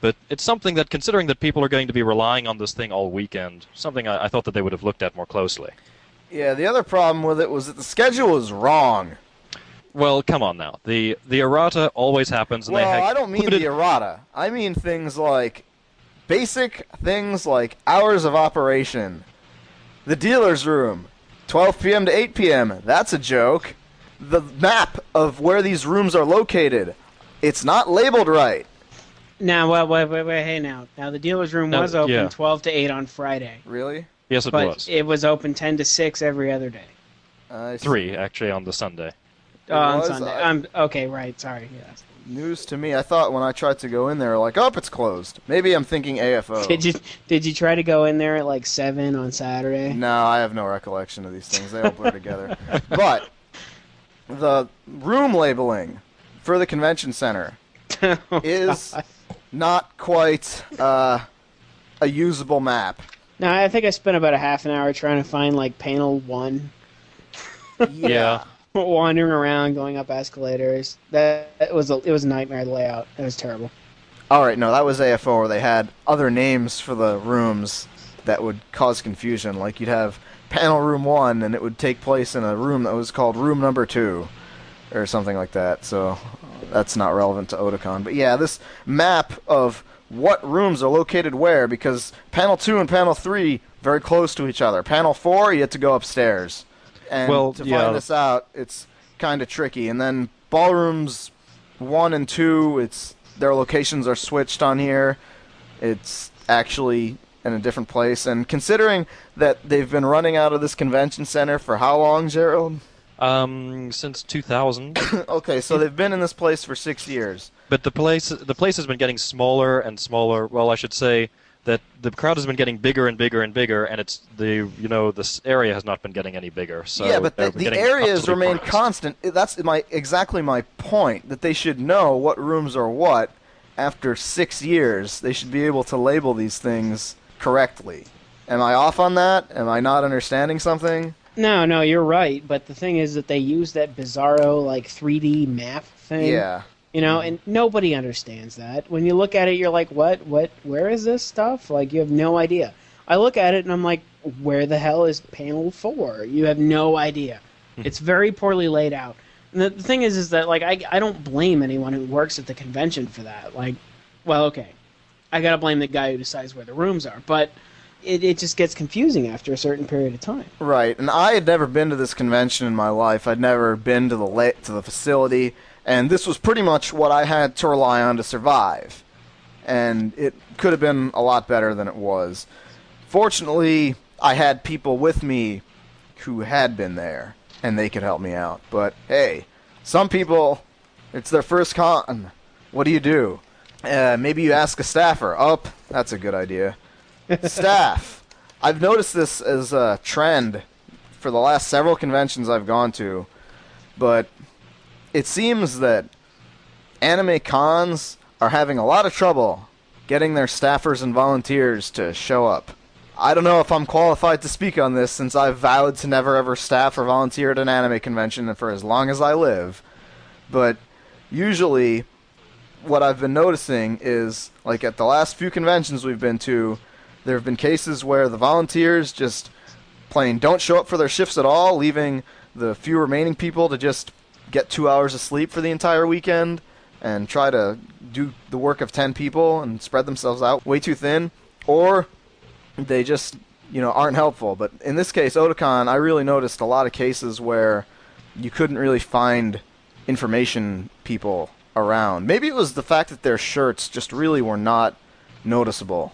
But it's something that, considering that people are going to be relying on this thing all weekend, something I, I thought that they would have looked at more closely. Yeah, the other problem with it was that the schedule was wrong. Well, come on now. The the errata always happens. And well, they I don't mean the errata. I mean things like basic things like hours of operation. The dealer's room. twelve p.m. to eight p.m. That's a joke. The map of where these rooms are located, it's not labeled right. Now, wait, wait, wait, wait hey, now. Now, the dealer's room no, was open yeah. twelve to eight on Friday. Really? Yes, it but was. But it was open ten to six every other day. Uh, Three, actually, on the Sunday. Oh, on was, Sunday. I... Um, okay, right, sorry. Yeah. News to me. I thought when I tried to go in there, like, oh, it's closed. Maybe I'm thinking A F O. Did you did you try to go in there at like seven on Saturday? No, I have no recollection of these things. They all blur together. But the room labeling for the convention center oh, is God. not quite uh, a usable map. No, I think I spent about a half an hour trying to find, like, panel one. Yeah. Wandering around, going up escalators. That it was a, it was a nightmare layout. It was terrible. All right, no, that was A F O, where they had other names for the rooms that would cause confusion. Like, you'd have panel room one, and it would take place in a room that was called room number two, or something like that. So that's not relevant to Otakon. But yeah, this map of what rooms are located where, because panel two and panel three, very close to each other. Panel four, you had to go upstairs. And well, to yeah. find this out, it's kind of tricky. And then ballrooms one and two, it's their locations are switched on here. It's actually in a different place. And considering that they've been running out of this convention center for how long, Gerald? Um, since two thousand. Okay, so they've been in this place for six years. But the place, the place has been getting smaller and smaller. Well, I should say that the crowd has been getting bigger and bigger and bigger, and it's the you know this area has not been getting any bigger. So yeah, but the, the areas remain constant. That's my exactly my point. That they should know what rooms are what after six years. They should be able to label these things correctly. Am I off on that? Am I not understanding something? No, no, you're right. But the thing is that they use that bizarro like three D map thing. Yeah. You know, and nobody understands that. When you look at it, you're like, what, what, where is this stuff? Like, you have no idea. I look at it, and I'm like, where the hell is panel four? You have no idea. It's very poorly laid out. And the, the thing is, is that, like, I, I don't blame anyone who works at the convention for that. Like, well, okay, I gotta blame the guy who decides where the rooms are, but it, it just gets confusing after a certain period of time. Right, and I had never been to this convention in my life. I'd never been to the la- to the facility. And this was pretty much what I had to rely on to survive. And it could have been a lot better than it was. Fortunately, I had people with me who had been there, and they could help me out. But, hey, some people, it's their first con. What do you do? Uh, maybe you ask a staffer. Oh, that's a good idea. Staff. I've noticed this as a trend for the last several conventions I've gone to. But it seems that anime cons are having a lot of trouble getting their staffers and volunteers to show up. I don't know if I'm qualified to speak on this, since I've vowed to never ever staff or volunteer at an anime convention for as long as I live. But usually what I've been noticing is, like at the last few conventions we've been to, there have been cases where the volunteers just plain don't show up for their shifts at all, leaving the few remaining people to just get two hours of sleep for the entire weekend and try to do the work of ten people and spread themselves out way too thin, or they just, you know, aren't helpful. But in this case, Otakon, I really noticed a lot of cases where you couldn't really find information people around. Maybe it was the fact that their shirts just really were not noticeable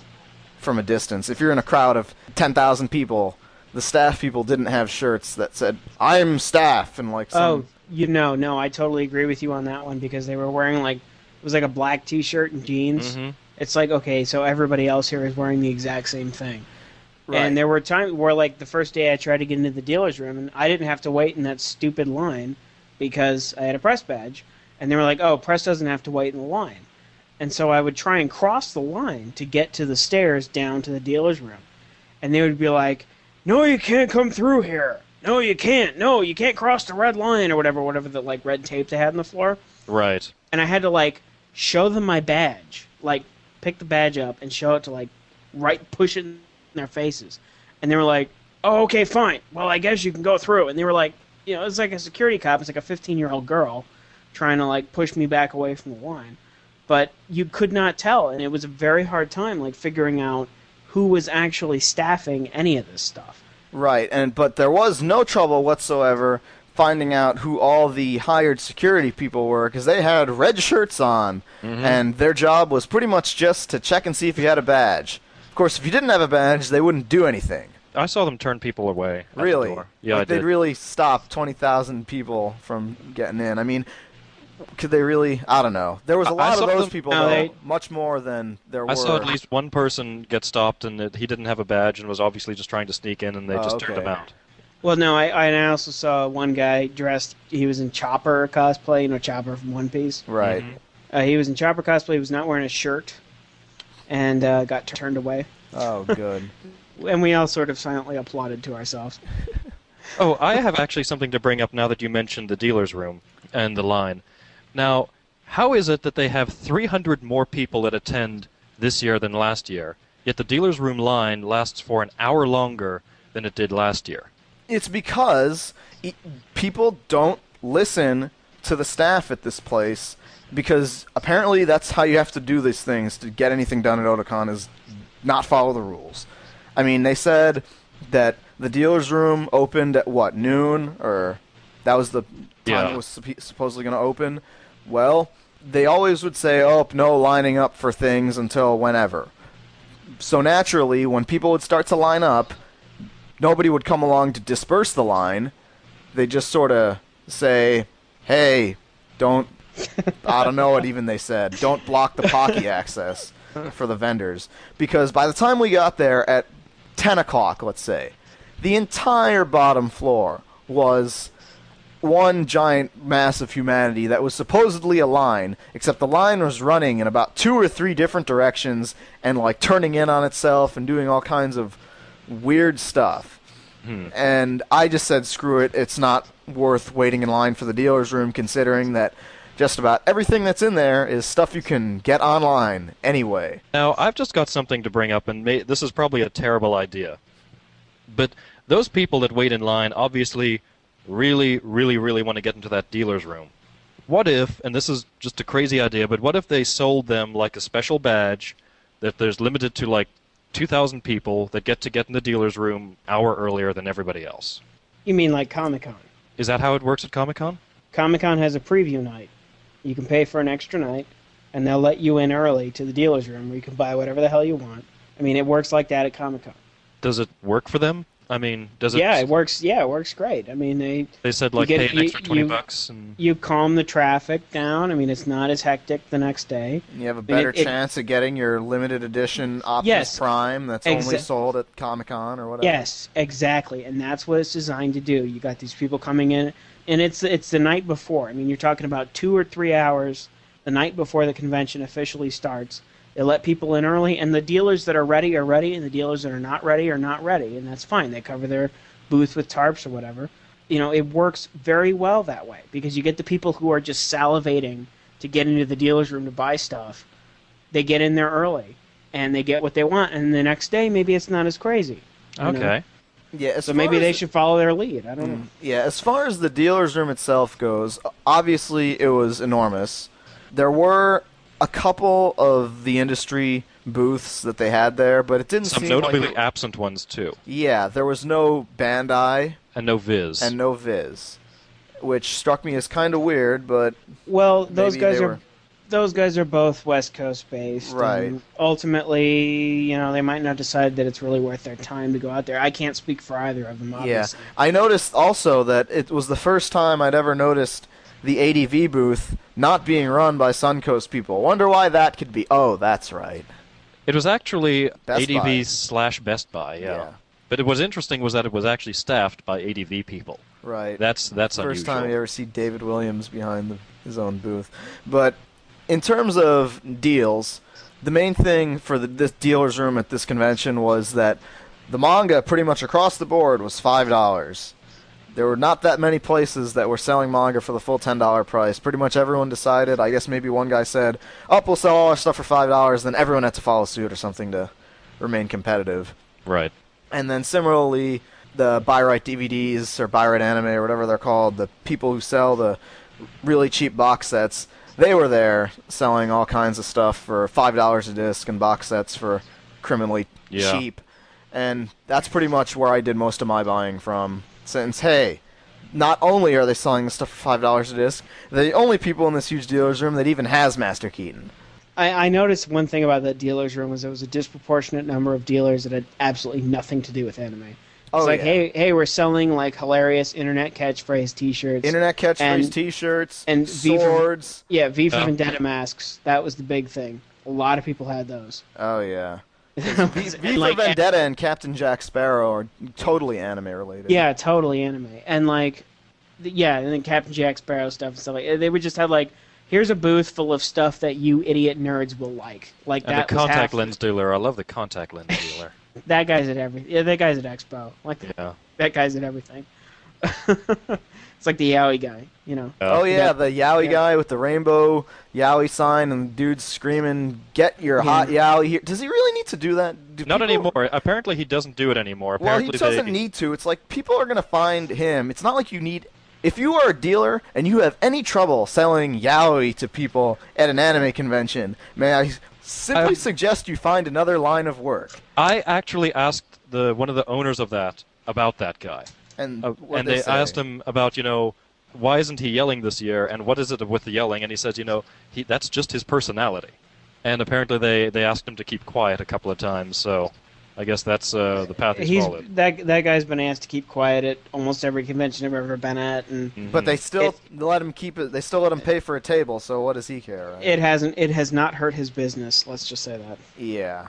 from a distance. If you're in a crowd of ten thousand people, the staff people didn't have shirts that said, I'm staff, and like some... Oh. You know, no, I totally agree with you on that one, because they were wearing, like, it was like a black T-shirt and jeans. Mm-hmm. It's like, okay, so everybody else here is wearing the exact same thing. Right. And there were times where, like, the first day I tried to get into the dealer's room, and I didn't have to wait in that stupid line because I had a press badge. And they were like, oh, press doesn't have to wait in the line. And so I would try and cross the line to get to the stairs down to the dealer's room. And they would be like, no, you can't come through here. No, you can't. No, you can't cross the red line or whatever, whatever the, like, red tape they had on the floor. Right. And I had to, like, show them my badge. Like, pick the badge up and show it to, like, right, push it in their faces. And they were like, oh, okay, fine. Well, I guess you can go through. And they were like, you know, it's like a security cop. It's like a fifteen-year-old girl trying to, like, push me back away from the line. But you could not tell. And it was a very hard time, like, figuring out who was actually staffing any of this stuff. Right, and but there was no trouble whatsoever finding out who all the hired security people were, because they had red shirts on, mm-hmm. and their job was pretty much just to check and see if you had a badge. Of course, if you didn't have a badge, they wouldn't do anything. I saw them turn people away. Really? At the door. Yeah, like I they'd did. Really stop twenty thousand people from getting in. I mean, could they really? I don't know. There was a lot of those them, people, no, though, they, much more than there I were. I saw at least one person get stopped, and it, he didn't have a badge and was obviously just trying to sneak in, and they oh, just okay. turned him out. Well, no, I, I also saw one guy dressed, he was in Chopper cosplay, you know, Chopper from One Piece. Right. Mm-hmm. Uh, he was in Chopper cosplay, he was not wearing a shirt, and uh, got t- turned away. Oh, good. And we all sort of silently applauded to ourselves. Oh, I have actually something to bring up now that you mentioned the dealer's room and the line. Now, how is it that they have three hundred more people that attend this year than last year, yet the dealer's room line lasts for an hour longer than it did last year? It's because it, people don't listen to the staff at this place, because apparently that's how you have to do these things to get anything done at Otakon, is not follow the rules. I mean, they said that the dealer's room opened at, what, noon? Or that was the time yeah. it was supp- supposedly going to open? Well, they always would say, oh, no lining up for things until whenever. So naturally, when people would start to line up, nobody would come along to disperse the line. They just sort of say, hey, don't... I don't know what even they said. Don't block the Pocky access for the vendors. Because by the time we got there at ten o'clock, let's say, the entire bottom floor was one giant mass of humanity that was supposedly a line, except the line was running in about two or three different directions and, like, turning in on itself and doing all kinds of weird stuff. Hmm. And I just said, screw it, it's not worth waiting in line for the dealer's room, considering that just about everything that's in there is stuff you can get online anyway. Now, I've just got something to bring up, and may- this is probably a terrible idea. But those people that wait in line obviously really, really, really want to get into that dealer's room. What if, and this is just a crazy idea, but what if they sold them like a special badge that there's limited to like two thousand people that get to get in the dealer's room an hour earlier than everybody else? You mean like Comic-Con? Is that how it works at Comic-Con? Comic-Con has a preview night. You can pay for an extra night, and they'll let you in early to the dealer's room where you can buy whatever the hell you want. I mean, it works like that at Comic-Con. Does it work for them? I mean, does it... Yeah, it works. Yeah, it works great. I mean, they... They said, like, pay an extra twenty bucks. And you calm the traffic down. I mean, it's not as hectic the next day. You have a better I mean, it, chance it, of getting your limited edition Optimus yes, Prime that's exa- only sold at Comic-Con or whatever. Yes, exactly. And that's what it's designed to do. You got these people coming in, and it's it's the night before. I mean, you're talking about two or three hours the night before the convention officially starts. They let people in early, and the dealers that are ready are ready, and the dealers that are not ready are not ready, and that's fine. They cover their booth with tarps or whatever. You know, it works very well that way, because you get the people who are just salivating to get into the dealer's room to buy stuff. They get in there early, and they get what they want, and the next day maybe it's not as crazy. Okay. Know? Yeah, so maybe they should follow their lead. I don't know. Yeah, as far as the dealer's room itself goes, obviously it was enormous. There were a couple of the industry booths that they had there, but it didn't seem like... Some notably absent ones, too. Yeah, there was no Bandai. And no Viz. And no Viz, which struck me as kind of weird, but... Well, those guys are those guys are both West Coast-based. Right. And ultimately, you know, they might not decide that it's really worth their time to go out there. I can't speak for either of them, obviously. Yeah. I noticed also that it was the first time I'd ever noticed the A D V booth not being run by Suncoast people. Wonder why that could be. Oh, that's right. It was actually A D V slash Best Buy, yeah. yeah. But what was interesting was that it was actually staffed by A D V people. Right. That's that's unusual. First time you ever see David Williams behind the, his own booth. But in terms of deals, the main thing for the, this dealer's room at this convention was that the manga pretty much across the board was five dollars. There were not that many places that were selling manga for the full ten dollars price. Pretty much everyone decided, I guess maybe one guy said, up, we'll sell all our stuff for five dollars, then everyone had to follow suit or something to remain competitive. Right. And then similarly, the buy right D V Ds or buy right anime or whatever they're called, the people who sell the really cheap box sets, they were there selling all kinds of stuff for five dollars a disc and box sets for criminally yeah. cheap. And that's pretty much where I did most of my buying from. Since, hey, not only are they selling this stuff for five dollars a disc, they're the only people in this huge dealer's room that even has Master Keaton. I, I noticed one thing about that dealer's room was there was a disproportionate number of dealers that had absolutely nothing to do with anime. It's oh, like, yeah. hey, hey, we're selling, like, hilarious internet catchphrase T-shirts. Internet catchphrase and, T-shirts, and swords. V for, yeah, V for oh. Vendetta masks. That was the big thing. A lot of people had those. Oh, yeah. V, v for like, Vendetta and Captain Jack Sparrow are totally anime related. Yeah, totally anime. And like, yeah, and then Captain Jack Sparrow stuff and stuff like that. They would just have like, here's a booth full of stuff that you idiot nerds will like. Like and that the contact lens dealer. I love the contact lens dealer. That guy's at every. Yeah, that guy's at Expo. Like yeah. that guy's at everything. It's like the yaoi guy, you know. Oh yeah, that, the yaoi yeah. guy with the rainbow yaoi sign and the dude screaming, "Get your yeah. hot yaoi here!" Does he really need to do that? Do Not people... anymore. Apparently, he doesn't do it anymore. Apparently well, he doesn't they... need to. It's like people are gonna find him. It's not like you need. If you are a dealer and you have any trouble selling yaoi to people at an anime convention, may I simply I, suggest you find another line of work. I actually asked the one of the owners of that about that guy. And, uh, and they, they asked him about, you know, why isn't he yelling this year, and what is it with the yelling? And he says, you know, he, that's just his personality. And apparently they, they asked him to keep quiet a couple of times, so... I guess that's uh, the path he's, he's followed. That, that guy's been asked to keep quiet at almost every convention I've ever been at. And mm-hmm. But they still it, let him keep it. They still let him pay for a table, so what does he care? Right? It hasn't. It has not hurt his business, let's just say that. Yeah.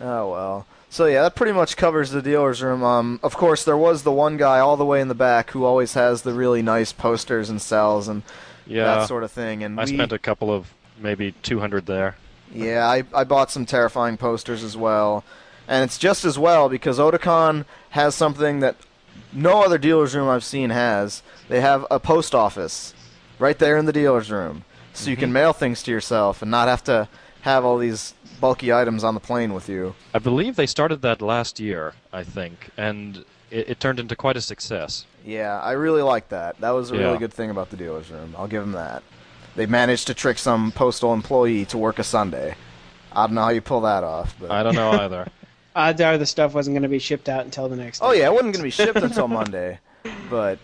Oh, well. So, yeah, that pretty much covers the dealer's room. Um, of course, there was the one guy all the way in the back who always has the really nice posters and sells and yeah, that sort of thing. And I we, spent a couple of, maybe two hundred there. Yeah, I, I bought some terrifying posters as well. And it's just as well, because Otakon has something that no other dealer's room I've seen has. They have a post office right there in the dealer's room. So mm-hmm. you can mail things to yourself and not have to have all these bulky items on the plane with you. I believe they started that last year, I think. And it, it turned into quite a success. Yeah, I really liked that. That was a yeah. really good thing about the dealer's room. I'll give them that. They managed to trick some postal employee to work a Sunday. I don't know how you pull that off. But. I don't know either. Odds are the stuff wasn't going to be shipped out until the next day. Oh, yeah, it wasn't going to be shipped until Monday. But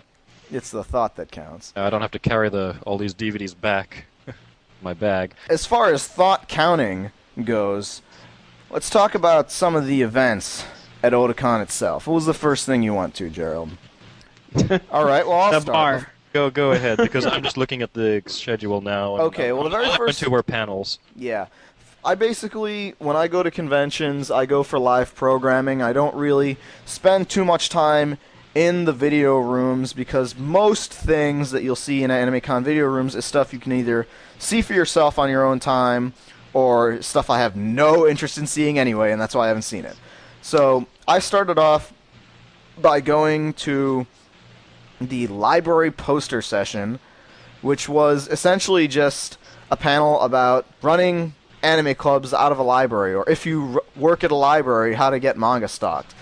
it's the thought that counts. I don't have to carry the all these D V Ds back in my bag. As far as thought counting goes, let's talk about some of the events at Otakon itself. What was the first thing you went to, Gerald? All right, well, I'll the start. The bar. Go go ahead, because I'm just looking at the schedule now. And okay, well, the very first two were panels. Yeah. I basically, when I go to conventions, I go for live programming. I don't really spend too much time in the video rooms, because most things that you'll see in AnimeCon video rooms is stuff you can either see for yourself on your own time, or stuff I have no interest in seeing anyway, and that's why I haven't seen it. So I started off by going to the library poster session, which was essentially just a panel about running anime clubs out of a library, or if you r- work at a library, how to get manga stocked.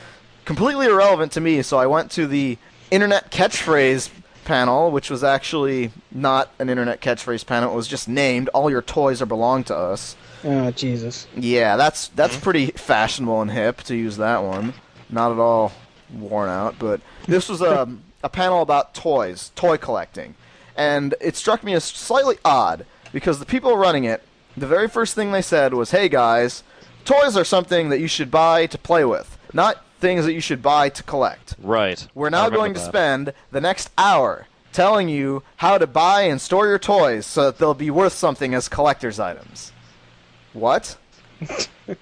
Completely irrelevant to me, so I went to the internet catchphrase panel, which was actually not an internet catchphrase panel, it was just named, All Your Toys Are Belong to Us. Oh, Jesus. Yeah, that's that's pretty fashionable and hip to use that one. Not at all worn out, but this was a... Um, a panel about toys, toy collecting. And it struck me as slightly odd, because the people running it, the very first thing they said was, hey guys, toys are something that you should buy to play with, not things that you should buy to collect. Right. We're now going to spend the next hour telling you how to buy and store your toys so that they'll be worth something as collector's items. What?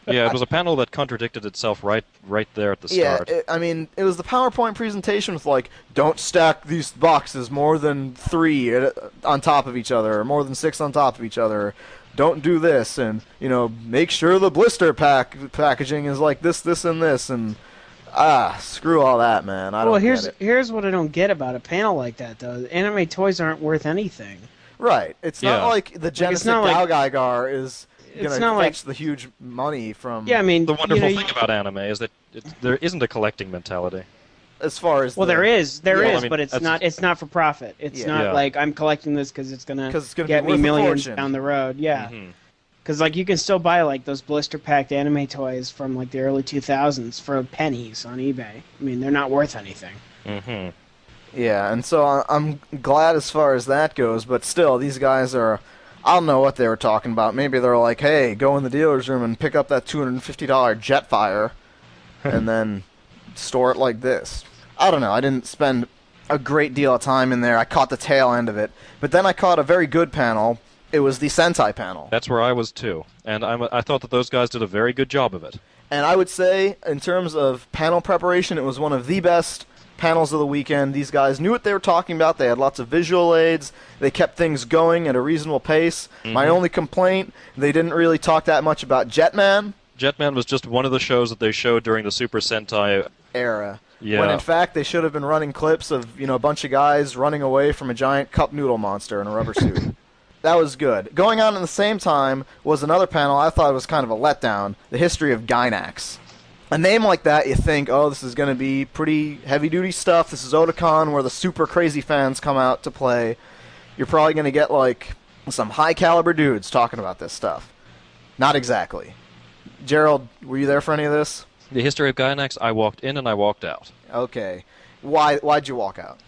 Yeah, it was a panel that contradicted itself right right there at the start. Yeah, it, I mean, it was the PowerPoint presentation with, like, don't stack these boxes more than three on top of each other, or more than six on top of each other, don't do this, and, you know, make sure the blister pack packaging is like this, this, and this, and, ah, screw all that, man. I don't well, here's, get it. Here's what I don't get about a panel like that, though. Anime toys aren't worth anything. Right. It's yeah. not like the Genesis like, Galgaigar is... It's not like the huge money from. Yeah, I mean, the wonderful you know, thing about anime is that it, there isn't a collecting mentality. As far as well, the, there is, there yeah, is, I mean, but it's not. It's not for profit. It's yeah. not yeah. like I'm collecting this because it's gonna, it's gonna get me millions down the road. Yeah, because mm-hmm. like you can still buy like those blister packed anime toys from like the early two thousands for pennies on eBay. I mean, they're not worth anything. Mm-hmm. Yeah, and so I'm glad as far as that goes, but still, these guys are. I don't know what they were talking about. Maybe they were like, hey, go in the dealer's room and pick up that two hundred fifty dollars Jetfire and then store it like this. I don't know. I didn't spend a great deal of time in there. I caught the tail end of it. But then I caught a very good panel. It was the Sentai panel. That's where I was, too. And I'm, I thought that those guys did a very good job of it. And I would say, in terms of panel preparation, it was one of the best panels of the weekend. These guys knew what they were talking about. They had lots of visual aids. They kept things going at a reasonable pace. Mm-hmm. My only complaint, they didn't really talk that much about Jetman. Jetman was just one of the shows that they showed during the Super Sentai era. Yeah. When in fact they should have been running clips of, you know, a bunch of guys running away from a giant cup noodle monster in a rubber suit. That was good. Going on at the same time was another panel I thought was kind of a letdown, the history of Gainax. A name like that, you think, oh, this is going to be pretty heavy-duty stuff. This is Otakon, where the super crazy fans come out to play. You're probably going to get, like, some high-caliber dudes talking about this stuff. Not exactly. Gerald, were you there for any of this? The history of Gainax, I walked in and I walked out. Okay. Why, why'd you walk out?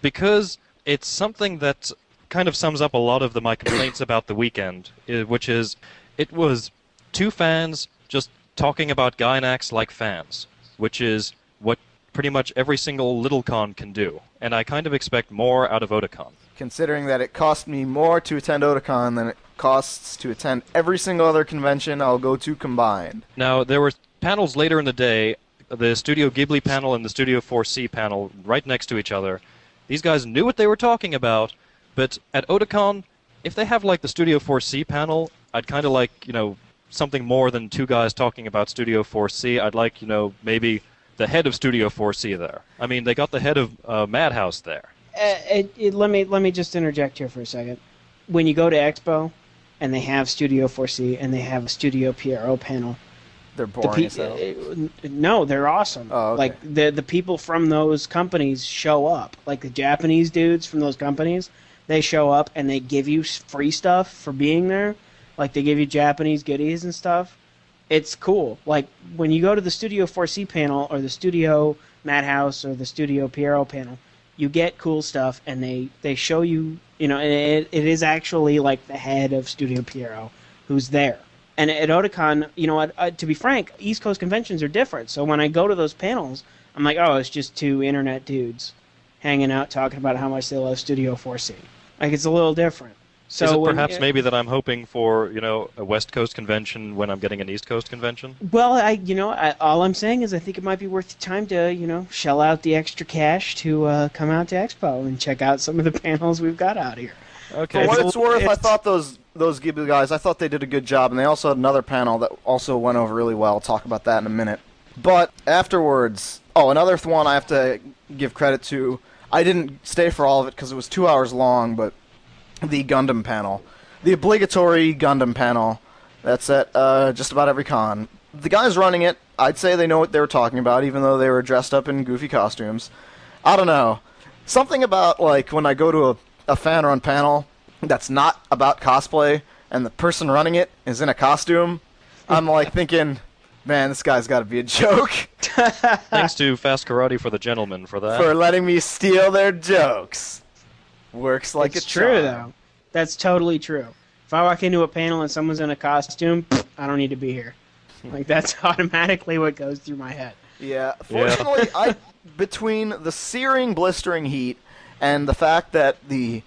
Because it's something that kind of sums up a lot of the, my complaints about the weekend, which is it was two fans just talking about Gainax like fans, which is what pretty much every single little con can do. And I kind of expect more out of Otakon. Considering that it cost me more to attend Otakon than it costs to attend every single other convention I'll go to combined. Now, there were panels later in the day, the Studio Ghibli panel and the Studio four C panel right next to each other. These guys knew what they were talking about, but at Otakon, if they have like the Studio four C panel, I'd kind of like, you know, something more than two guys talking about Studio four C. I'd like, you know, maybe the head of Studio four C there. I mean, they got the head of uh, Madhouse there. Uh, it, it, let me let me just interject here for a second. When you go to Expo, and they have Studio four C and they have a Studio P R O panel, they're boring. The as hell. Uh, no, they're awesome. Oh, okay. Like the the people from those companies show up. Like the Japanese dudes from those companies, they show up and they give you free stuff for being there. Like, they give you Japanese goodies and stuff. It's cool. Like, when you go to the Studio four C panel or the Studio Madhouse or the Studio P R O panel, you get cool stuff, and they, they show you, you know, and it, it is actually, like, the head of Studio P R O who's there. And at Otakon, you know, at, uh, to be frank, East Coast conventions are different. So when I go to those panels, I'm like, oh, it's just two internet dudes hanging out talking about how much they love Studio four C. Like, it's a little different. So is it perhaps when, uh, maybe that I'm hoping for, you know, a West Coast convention when I'm getting an East Coast convention? Well, I, you know, I, all I'm saying is I think it might be worth the time to, you know, shell out the extra cash to uh, come out to Expo and check out some of the panels we've got out here. Okay. For what it's worth, it's, I thought those those Ghibli guys, I thought they did a good job, and they also had another panel that also went over really well. I'll talk about that in a minute. But afterwards, oh, another one I have to give credit to. I didn't stay for all of it because it was two hours long, but the Gundam panel. The obligatory Gundam panel that's at uh, just about every con. The guys running it, I'd say they know what they were talking about, even though they were dressed up in goofy costumes. I don't know. Something about, like, when I go to a, a fan-run panel that's not about cosplay, and the person running it is in a costume, I'm, like, thinking, man, this guy's got to be a joke. Thanks to Fast Karate for the gentleman for that. For letting me steal their jokes. Works like it's a true charm. Though. That's totally true. If I walk into a panel and someone's in a costume, pff, I don't need to be here. Like, that's automatically what goes through my head. Yeah. Fortunately, yeah. I between the searing, blistering heat and the fact that the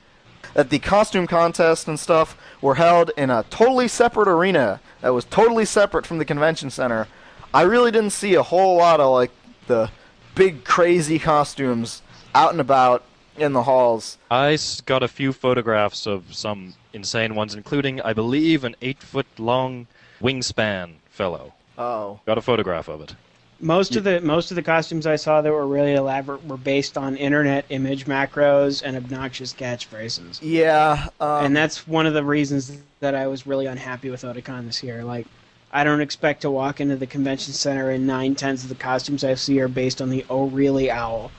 that the costume contest and stuff were held in a totally separate arena that was totally separate from the convention center, I really didn't see a whole lot of, like, the big crazy costumes out and about in the halls. I got a few photographs of some insane ones, including, I believe, an eight-foot-long wingspan fellow. Oh. Got a photograph of it. Most yeah. of the most of the costumes I saw that were really elaborate were based on internet image macros and obnoxious catchphrases. Yeah. Um, and that's one of the reasons that I was really unhappy with Otakon this year. Like, I don't expect to walk into the convention center and nine-tenths of the costumes I see are based on the Oh Really Owl.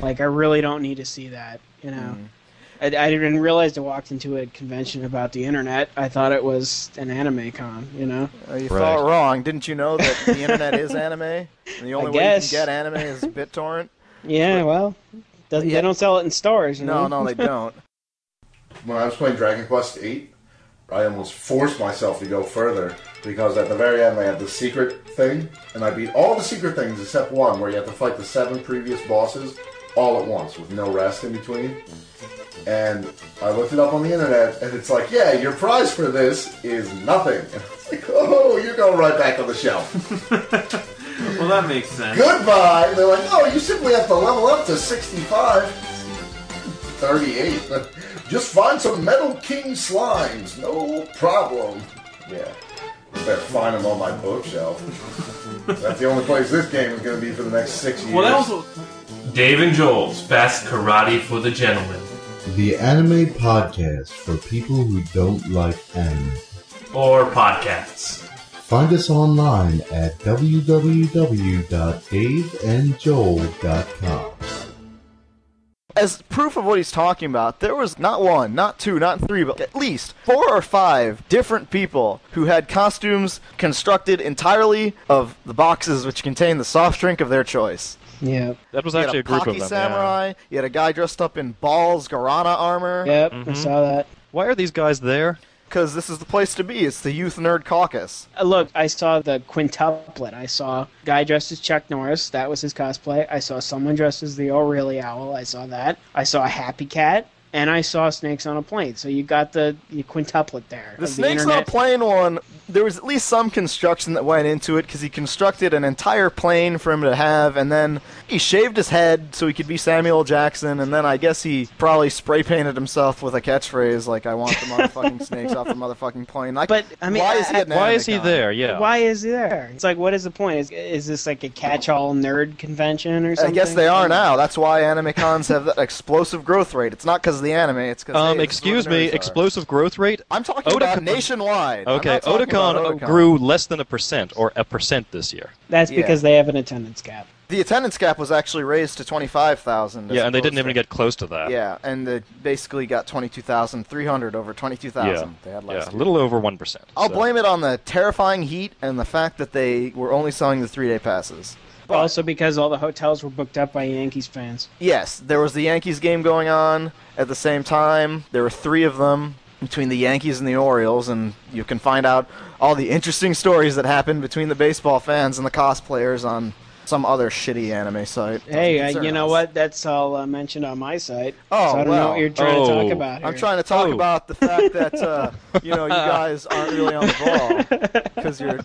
Like, I really don't need to see that, you know. Mm. I, I didn't realize I walked into a convention about the internet. I thought it was an anime con, you know. Uh, you right. thought wrong. Didn't you know that the internet is anime? And the only I way guess. you can get anime is BitTorrent? Yeah, but, well, doesn't, yeah. they don't sell it in stores, you no, know. No, no, they don't. When I was playing Dragon Quest eight, I almost forced myself to go further, because at the very end I had the secret thing, and I beat all the secret things except one, where you have to fight the seven previous bosses all at once, with no rest in between. And I looked it up on the internet, and it's like, yeah, your prize for this is nothing. And I was like, oh, you're going right back on the shelf. Well, that makes sense. Goodbye! They're like, oh, you simply have to level up to sixty-five. thirty-eight. Just find some Metal King slimes. No problem. Yeah. Better find them on my bookshelf. That's the only place this game is going to be for the next six years. Well, that also... Dave and Joel's Fast Karate for the Gentleman. The anime podcast for people who don't like anime. Or podcasts. Find us online at w w w dot dave and joel dot com. As proof of what he's talking about, there was not one, not two, not three, but at least four or five different people who had costumes constructed entirely of the boxes which contain the soft drink of their choice. Yeah. That was actually a, a group of them. Samurai, yeah. You had a guy dressed up in Ball's Garana armor. Yep, mm-hmm. I saw that. Why are these guys there? Because this is the place to be. It's the Youth Nerd Caucus. Uh, look, I saw the quintuplet. I saw a guy dressed as Chuck Norris. That was his cosplay. I saw someone dressed as the O'Reilly Owl. I saw that. I saw a Happy Cat. And I saw Snakes on a Plane. So you got the, the quintuplet there. The Snakes on a Plane one, there was at least some construction that went into it because he constructed an entire plane for him to have, and then he shaved his head so he could be Samuel Jackson, and then I guess he probably spray painted himself with a catchphrase like, I want the motherfucking snakes off the motherfucking plane. Like, but, I mean, why I, is he, I, why is he there? Yeah. Why is he there? It's like, what is the point? Is, is this like a catch-all nerd convention or something? I guess they are now. That's why Animecons have that explosive growth rate. It's not because the anime, it's because um, hey, excuse me, explosive growth rate? I'm talking Otakon. About nationwide. Okay, Otakon grew less than a percent, or a percent this year. That's yeah. because they have an attendance cap. The attendance cap was actually raised to twenty-five thousand. Yeah, and they didn't to, even get close to that. Yeah, and they basically got twenty-two thousand three hundred over twenty-two thousand. Yeah, they had last yeah year. A little over one percent. I'll so. blame it on the terrifying heat and the fact that they were only selling the three-day passes. But also because all the hotels were booked up by Yankees fans. Yes, there was the Yankees game going on at the same time. There were three of them between the Yankees and the Orioles, and you can find out all the interesting stories that happened between the baseball fans and the cosplayers on some other shitty anime site. Hey, uh, you know us. What? That's all uh, mentioned on my site. Oh, so I don't well. know what you're trying oh. to talk about here. I'm trying to talk oh. about the fact that, uh, you know, you guys aren't really on the ball because you're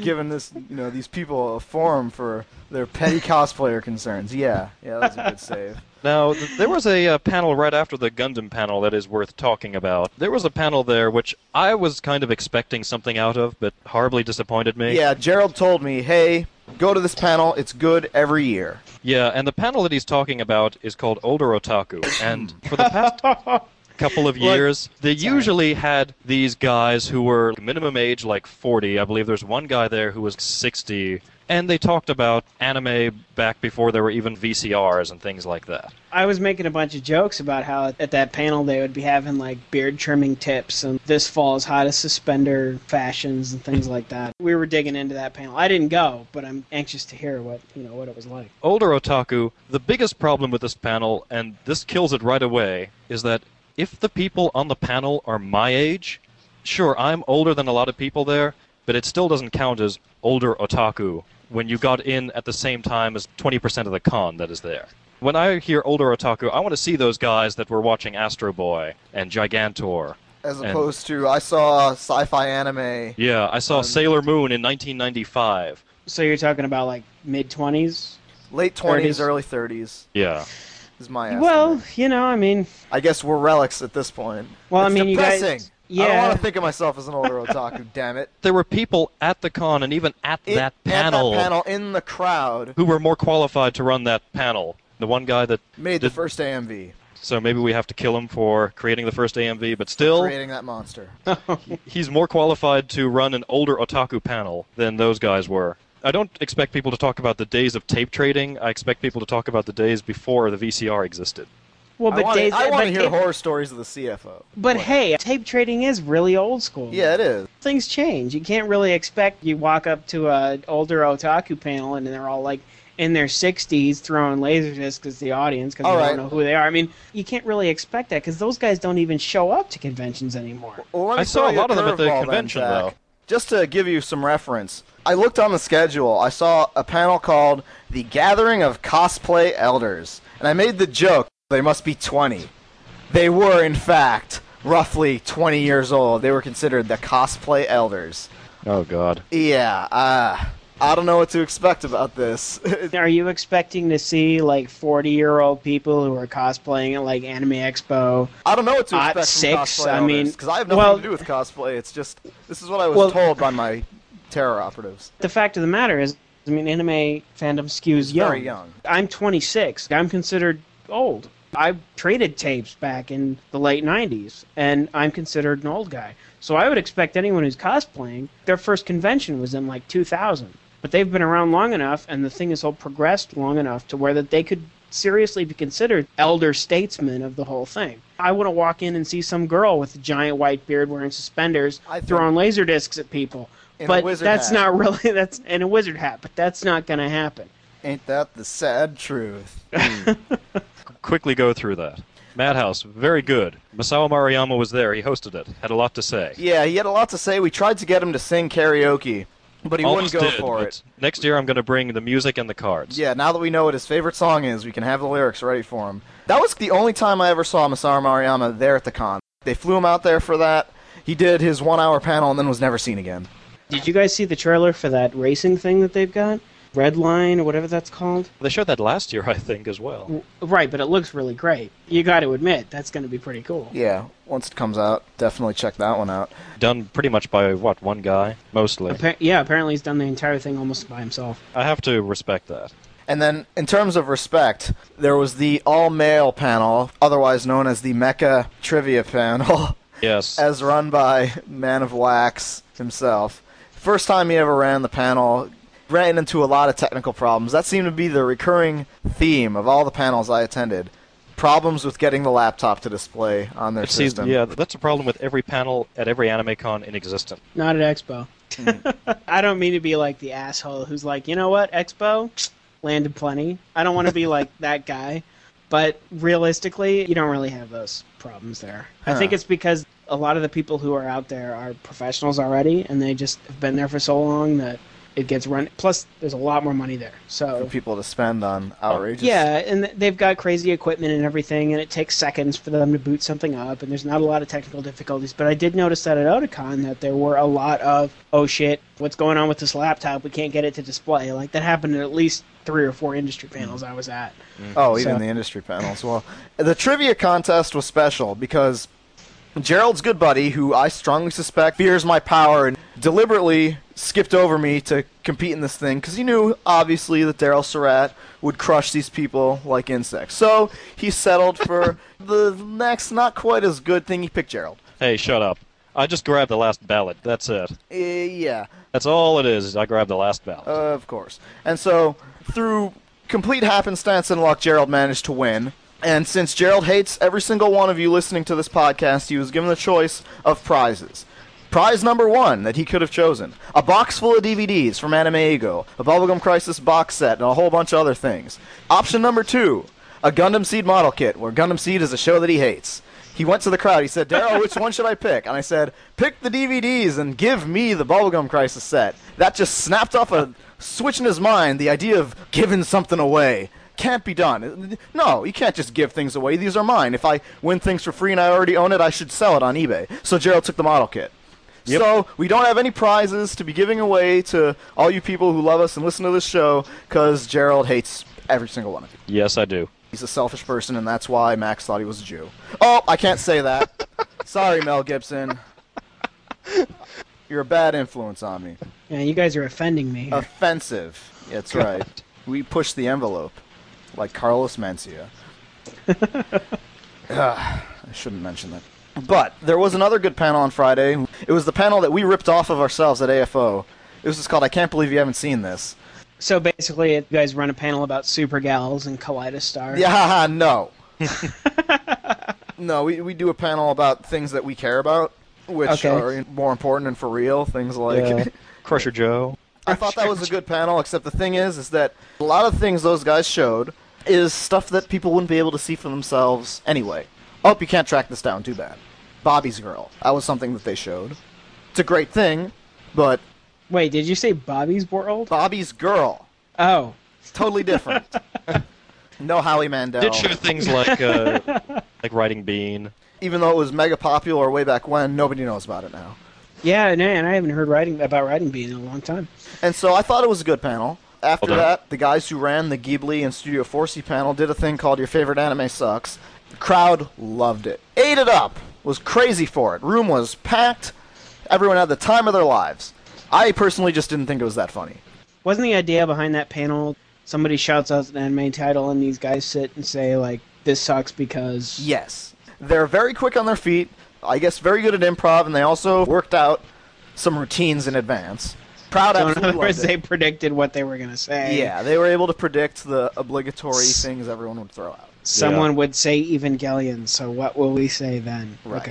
giving this, you know, these people a forum for their petty cosplayer concerns. Yeah, yeah, that's a good save. Now, th- there was a uh, panel right after the Gundam panel that is worth talking about. There was a panel there which I was kind of expecting something out of, but horribly disappointed me. Yeah, Gerald told me, hey, go to this panel, it's good every year. Yeah, and the panel that he's talking about is called Older Otaku, and for the past couple of years, like, they sorry. usually had these guys who were minimum age like forty. I believe there's one guy there who was sixty, and they talked about anime back before there were even V C Rs and things like that. I was making a bunch of jokes about how at that panel they would be having like beard trimming tips and this fall's hottest suspender fashions and things like that. We were digging into that panel. I didn't go, but I'm anxious to hear what, you know, what it was like. Older Otaku, the biggest problem with this panel, and this kills it right away, is that if the people on the panel are my age, sure, I'm older than a lot of people there, but it still doesn't count as older otaku when you got in at the same time as twenty percent of the con that is there. When I hear older otaku, I want to see those guys that were watching Astro Boy and Gigantor. As opposed and, to, I saw sci-fi anime. Yeah, I saw um, Sailor Moon in nineteen ninety-five. So you're talking about like mid-twenties? Late twenties, thirties? Early thirties. Yeah. Is my estimate. Well, you know, I mean... I guess we're relics at this point. Well, it's I mean, depressing. You guys... Yeah. I don't want to think of myself as an older otaku, damn it. There were people at the con and even at it, that panel... At that panel, in the crowd. ...who were more qualified to run that panel. The one guy that... Made did, the first A M V. So maybe we have to kill him for creating the first A M V, but still... Creating that monster. He's more qualified to run an older otaku panel than those guys were. I don't expect people to talk about the days of tape trading. I expect people to talk about the days before the V C R existed. Well, but I want days, to, I want to hear it, horror stories of the C F O. But what? Hey, tape trading is really old school. Yeah, it is. Things change. You can't really expect you walk up to an older otaku panel and they're all like in their sixties throwing laser discs at the audience because they right. don't know who they are. I mean, you can't really expect that because those guys don't even show up to conventions anymore. Well, well, I saw a lot of them at the convention, then, though. Just to give you some reference, I looked on the schedule. I saw a panel called The Gathering of Cosplay Elders, and I made the joke, they must be twenty. They were, in fact, roughly twenty years old. They were considered the Cosplay Elders. Oh, God. Yeah, uh, I don't know what to expect about this. Are you expecting to see like forty-year-old people who are cosplaying at like Anime Expo? I don't know what to expect uh, six, from cosplay I mean, because I have nothing well, to do with cosplay. It's just this is what I was well, told by my terror operatives. The fact of the matter is, I mean, anime fandom skews young. Very young. I'm twenty-six. I'm considered old. I traded tapes back in the late nineties, and I'm considered an old guy. So I would expect anyone who's cosplaying, their first convention was in like two thousand. But they've been around long enough, and the thing has all progressed long enough to where that they could seriously be considered elder statesmen of the whole thing. I want to walk in and see some girl with a giant white beard wearing suspenders throwing laser discs at people. But that's hat. not really, that's in a wizard hat, but that's not going to happen. Ain't that the sad truth? Mm. Quickly go through that. Madhouse, very good. Masao Maruyama was there. He hosted it. Had a lot to say. Yeah, he had a lot to say. We tried to get him to sing karaoke, but he Almost wouldn't go did, for it. Next year I'm going to bring the music and the cards. Yeah, now that we know what his favorite song is, we can have the lyrics ready for him. That was the only time I ever saw Masao Maruyama there at the con. They flew him out there for that. He did his one-hour panel and then was never seen again. Did you guys see the trailer for that racing thing that they've got? Red Line, or whatever that's called. They showed that last year, I think, as well. Right, but it looks really great. You got to admit, that's going to be pretty cool. Yeah, once it comes out, definitely check that one out. Done pretty much by, what, one guy? Mostly. Appa- yeah, apparently he's done the entire thing almost by himself. I have to respect that. And then, in terms of respect, there was the all-male panel, otherwise known as the Mecha Trivia Panel. Yes. As run by Man of Wax himself. First time he ever ran the panel, ran into a lot of technical problems. That seemed to be the recurring theme of all the panels I attended. Problems with getting the laptop to display on their See, system. Yeah, that's a problem with every panel at every anime con in existence. Not at Expo. Mm. I don't mean to be like the asshole who's like, you know what, Expo, landed plenty. I don't want to be like that guy. But realistically, you don't really have those problems there. Huh. I think it's because a lot of the people who are out there are professionals already, and they just have been there for so long that it gets run. Plus, there's a lot more money there. So for people to spend on outrageous. Yeah, and they've got crazy equipment and everything, and it takes seconds for them to boot something up, and there's not a lot of technical difficulties. But I did notice that at Otakon that there were a lot of, oh shit, what's going on with this laptop? We can't get it to display. Like, that happened at at least three or four industry panels I was at. Mm-hmm. Oh, even so. The industry panels. Well, the trivia contest was special because Gerald's good buddy, who I strongly suspect fears my power and deliberately skipped over me to compete in this thing because he knew, obviously, that Daryl Surratt would crush these people like insects. So he settled for the next not quite as good thing. He picked Gerald. Hey, shut up. I just grabbed the last ballot. That's it. Uh, yeah. That's all it is, is I grabbed the last ballot. Uh, of course. And so through complete happenstance and luck, Gerald managed to win. And since Gerald hates every single one of you listening to this podcast, he was given the choice of prizes. Prize number one that he could have chosen, a box full of D V Ds from Animego, a Bubblegum Crisis box set, and a whole bunch of other things. Option number two, a Gundam Seed model kit, where Gundam Seed is a show that he hates. He went to the crowd, he said, Daryl, which one should I pick? And I said, pick the D V Ds and give me the Bubblegum Crisis set. That just snapped off a switch in his mind, the idea of giving something away. Can't be done. No, you can't just give things away. These are mine. If I win things for free and I already own it, I should sell it on eBay. So Gerald took the model kit. Yep. So we don't have any prizes to be giving away to all you people who love us and listen to this show because Gerald hates every single one of you. Yes, I do. He's a selfish person, and that's why Max thought he was a Jew. Oh, I can't say that. Sorry, Mel Gibson. You're a bad influence on me. Yeah, you guys are offending me. Here. Offensive. That's God. Right. We push the envelope. Like Carlos Mencia. uh, I shouldn't mention that. But there was another good panel on Friday. It was the panel that we ripped off of ourselves at A F O. It was just called I Can't Believe You Haven't Seen This. So basically, you guys run a panel about Super Gals and Kaleidostars. Yeah, no. no, we, we do a panel about things that we care about, which okay. are more important and for real. Things like yeah. Crusher Joe. I thought that was a good panel, except the thing is, is that a lot of things those guys showed is stuff that people wouldn't be able to see for themselves anyway. I hope you can't track this down too bad. Bobby's Girl. That was something that they showed. It's a great thing, but... Wait, did you say Bobby's World? Bobby's Girl. Oh. It's totally different. No Howie Mandel. Did show things like, uh, like Riding Bean. Even though it was mega popular way back when, nobody knows about it now. Yeah, and I haven't heard writing about Riding Bean in a long time. And so I thought it was a good panel. After well that, the guys who ran the Ghibli and Studio four C panel did a thing called Your Favorite Anime Sucks. The crowd loved it. Ate it up. Was crazy for it. Room was packed. Everyone had the time of their lives. I personally just didn't think it was that funny. Wasn't the idea behind that panel, somebody shouts out an anime title and these guys sit and say, like, this sucks because... Yes. They're very quick on their feet. I guess very good at improv, and they also worked out some routines in advance. Proud so in other words, they predicted what they were going to say. Yeah, they were able to predict the obligatory S- things everyone would throw out. Someone yeah. would say Evangelion, so what will we say then? Right.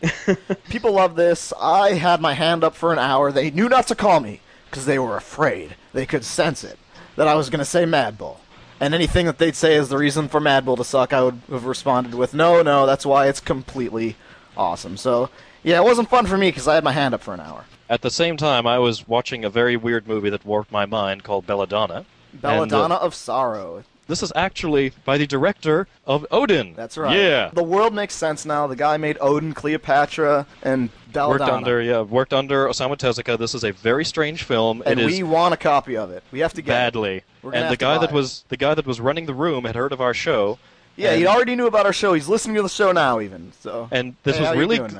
Okay. People love this. I had my hand up for an hour. They knew not to call me because they were afraid. They could sense it, that I was going to say Mad Bull. And anything that they'd say is the reason for Mad Bull to suck, I would have responded with, no, no, that's why it's completely... awesome. So, yeah, it wasn't fun for me because I had my hand up for an hour. At the same time, I was watching a very weird movie that warped my mind called Belladonna. Belladonna of Sorrow. This is actually by the director of Odin. That's right. Yeah. The world makes sense now. The guy made Odin, Cleopatra, and Belladonna. Worked under, yeah, worked under Osamu Tezuka. This is a very strange film. And it we is want a copy of it. We have to get badly. It. Badly. And the guy that was the guy that was running the room had heard of our show. Yeah, and he already knew about our show. He's listening to the show now, even. So, and this hey, was really doing, c-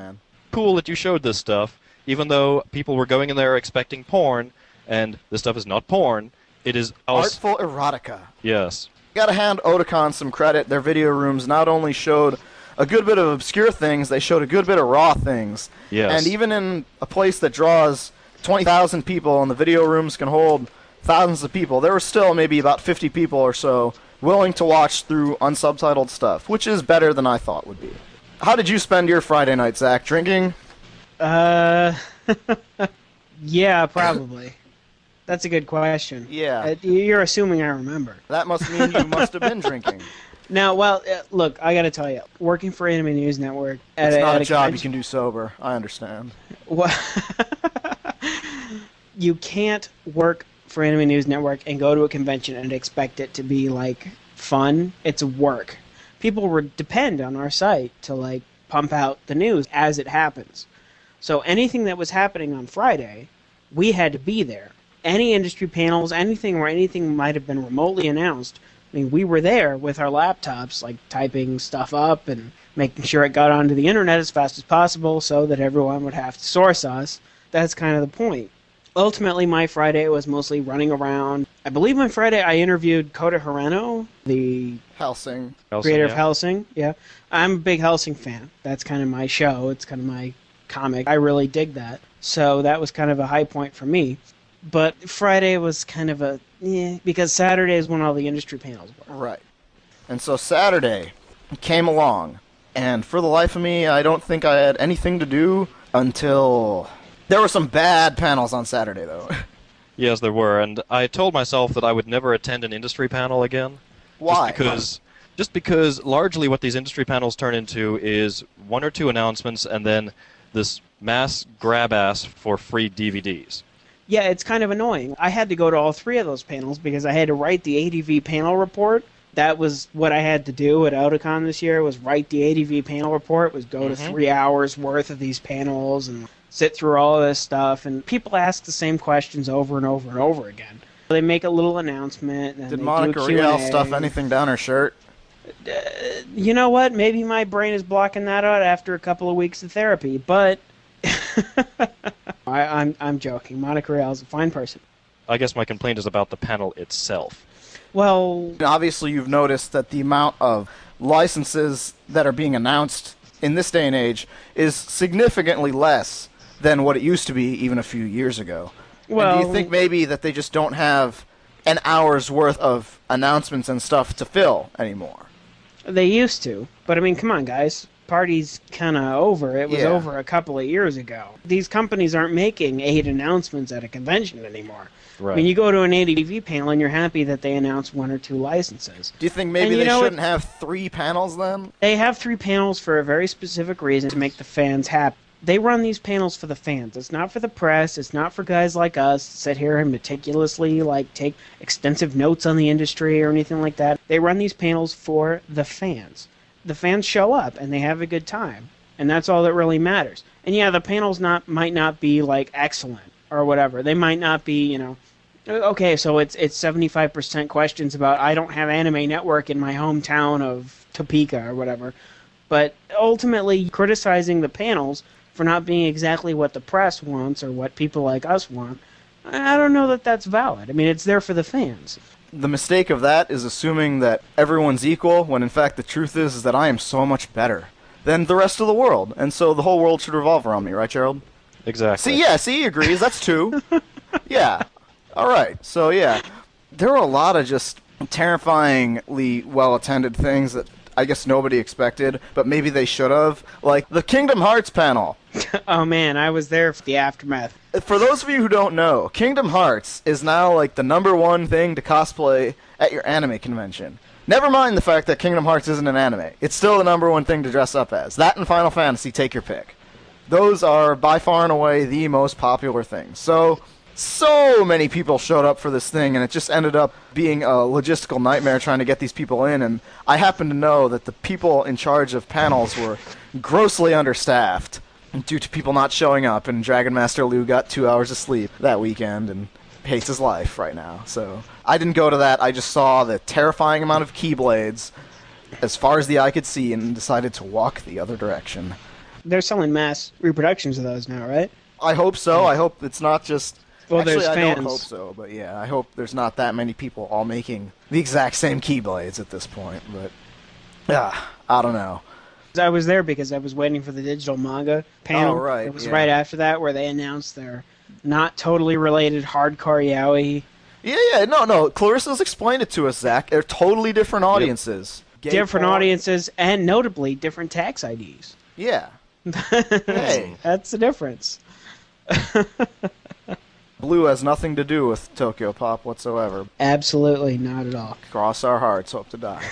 cool that you showed this stuff, even though people were going in there expecting porn, and this stuff is not porn. It is als- artful erotica. Yes. Got to hand Otakon some credit. Their video rooms not only showed a good bit of obscure things, they showed a good bit of raw things. Yes. And even in a place that draws twenty thousand people, and the video rooms can hold thousands of people, there were still maybe about fifty people or so willing to watch through unsubtitled stuff, which is better than I thought would be. How did you spend your Friday night, Zach? Drinking? Uh, yeah, probably. That's a good question. Yeah. Uh, you're assuming I remember. That must mean you must have been drinking. Now, well, uh, look, I gotta tell you, working for Anime News Network... At it's a, not at a job con- you can do sober. I understand. What? You can't work for Anime News Network and go to a convention and expect it to be, like, fun. It's work. People re- depend on our site to, like, pump out the news as it happens. So anything that was happening on Friday, we had to be there. Any industry panels, anything where anything might have been remotely announced, I mean, we were there with our laptops, like, typing stuff up and making sure it got onto the internet as fast as possible so that everyone would have to source us. That's kind of the point. Ultimately, my Friday was mostly running around. I believe my Friday I interviewed Kota Hirano, the Helsing. creator Helsing, yeah. of Helsing. Yeah, I'm a big Helsing fan. That's kind of my show. It's kind of my comic. I really dig that. So that was kind of a high point for me. But Friday was kind of a, yeah, because Saturday is when all the industry panels were. Right. And so Saturday came along, and for the life of me, I don't think I had anything to do until... There were some bad panels on Saturday, though. Yes, there were, and I told myself that I would never attend an industry panel again. Why? Just because, just because largely what these industry panels turn into is one or two announcements and then this mass grab-ass for free D V Ds. Yeah, it's kind of annoying. I had to go to all three of those panels because I had to write the A D V panel report. That was what I had to do at Otakon this year, was write the A D V panel report, was go mm-hmm. to three hours worth of these panels and... sit through all of this stuff, and people ask the same questions over and over and over again. They make a little announcement. And did Monica Riel stuff anything down her shirt? Uh, you know what? Maybe my brain is blocking that out after a couple of weeks of therapy, but I, I'm I'm joking. Monica Riel is a fine person. I guess my complaint is about the panel itself. Well, obviously you've noticed that the amount of licenses that are being announced in this day and age is significantly less than what it used to be even a few years ago. Well, and do you think maybe that they just don't have an hour's worth of announcements and stuff to fill anymore? They used to, but I mean, come on, guys. Party's kind of over. It was yeah. over a couple of years ago. These companies aren't making eight announcements at a convention anymore. Right. I mean, you go to an A D V panel and you're happy that they announced one or two licenses. Do you think maybe you they know, shouldn't have three panels then? They have three panels for a very specific reason, to make the fans happy. They run these panels for the fans. It's not for the press. It's not for guys like us that sit here and meticulously, like, take extensive notes on the industry or anything like that. They run these panels for the fans. The fans show up and they have a good time. and that's all that really matters. And yeah, the panels not might not be like excellent or whatever. They might not be, you know, okay, so it's it's seventy-five percent questions about I don't have Anime Network in my hometown of Topeka or whatever. But ultimately, criticizing the panels for not being exactly what the press wants or what people like us want, I don't know that that's valid. I mean, it's there for the fans. The mistake of that is assuming that everyone's equal, when in fact the truth is, is that I am so much better than the rest of the world. And so the whole world should revolve around me, right, Gerald? Exactly. See, yeah, see, he agrees. That's two. Yeah. All right. So, yeah. There were a lot of just terrifyingly well-attended things that I guess nobody expected, but maybe they should have. Like, the Kingdom Hearts panel. Oh, man, I was there for the aftermath. For those of you who don't know, Kingdom Hearts is now, like, the number one thing to cosplay at your anime convention. Never mind the fact that Kingdom Hearts isn't an anime. It's still the number one thing to dress up as. That and Final Fantasy, take your pick. Those are, by far and away, the most popular things. So, so many people showed up for this thing, and it just ended up being a logistical nightmare trying to get these people in, and I happen to know that the people in charge of panels were grossly understaffed due to people not showing up, and Dragon Master Liu got two hours of sleep that weekend and hates his life right now. So I didn't go to that. I just saw the terrifying amount of Keyblades as far as the eye could see and decided to walk the other direction. They're selling mass reproductions of those now, right? I hope so. I hope it's not just... Well, actually, there's I fans. don't hope so, but yeah, I hope there's not that many people all making the exact same Keyblades at this point, but yeah, I don't know. I was there because I was waiting for the digital manga panel. Oh, right. It was yeah. right after that where they announced their not totally related hardcore yaoi. Yeah, yeah, no, no, Clarissa's explained it to us, Zach. They're totally different audiences. Yep. Different porn. audiences, and notably different tax I Ds. Yeah. Hey. That's the difference. Blue has nothing to do with Tokyo Pop whatsoever. Absolutely not at all. Cross our hearts, hope to die.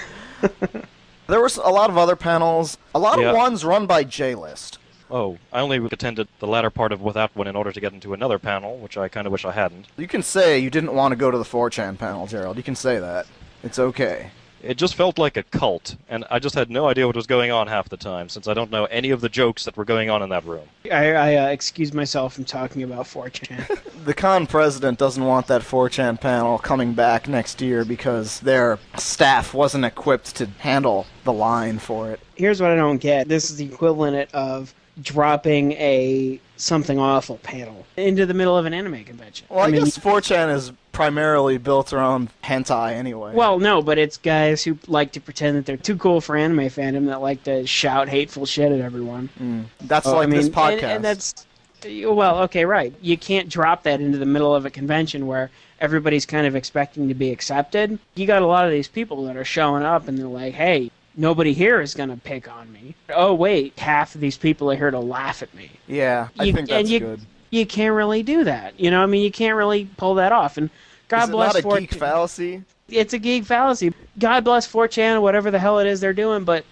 There was a lot of other panels, a lot yeah. of ones run by J-List. Oh, I only attended the latter part of Without One in order to get into another panel, which I kind of wish I hadn't. You can say you didn't want to go to the four chan panel, Gerald. You can say that. It's okay. It just felt like a cult, and I just had no idea what was going on half the time, since I don't know any of the jokes that were going on in that room. I, I uh, excuse myself from talking about four chan. The con president doesn't want that four chan panel coming back next year because their staff wasn't equipped to handle the line for it. Here's what I don't get. This is the equivalent of dropping a something awful panel into the middle of an anime convention. Well, I, I mean, guess four chan is primarily built around hentai anyway. Well, no, but it's guys who like to pretend that they're too cool for anime fandom that like to shout hateful shit at everyone. Mm. That's oh, like I mean, this podcast. And, and that's, well, okay, right. You can't drop that into the middle of a convention where everybody's kind of expecting to be accepted. You got a lot of these people that are showing up and they're like, hey, nobody here is going to pick on me. Oh, wait, half of these people are here to laugh at me. Yeah, I you, think that's you, good. You can't really do that. You know, I mean, you can't really pull that off. And God is bless it not a geek fallacy? It's a geek fallacy. God bless four chan, whatever the hell it is they're doing, but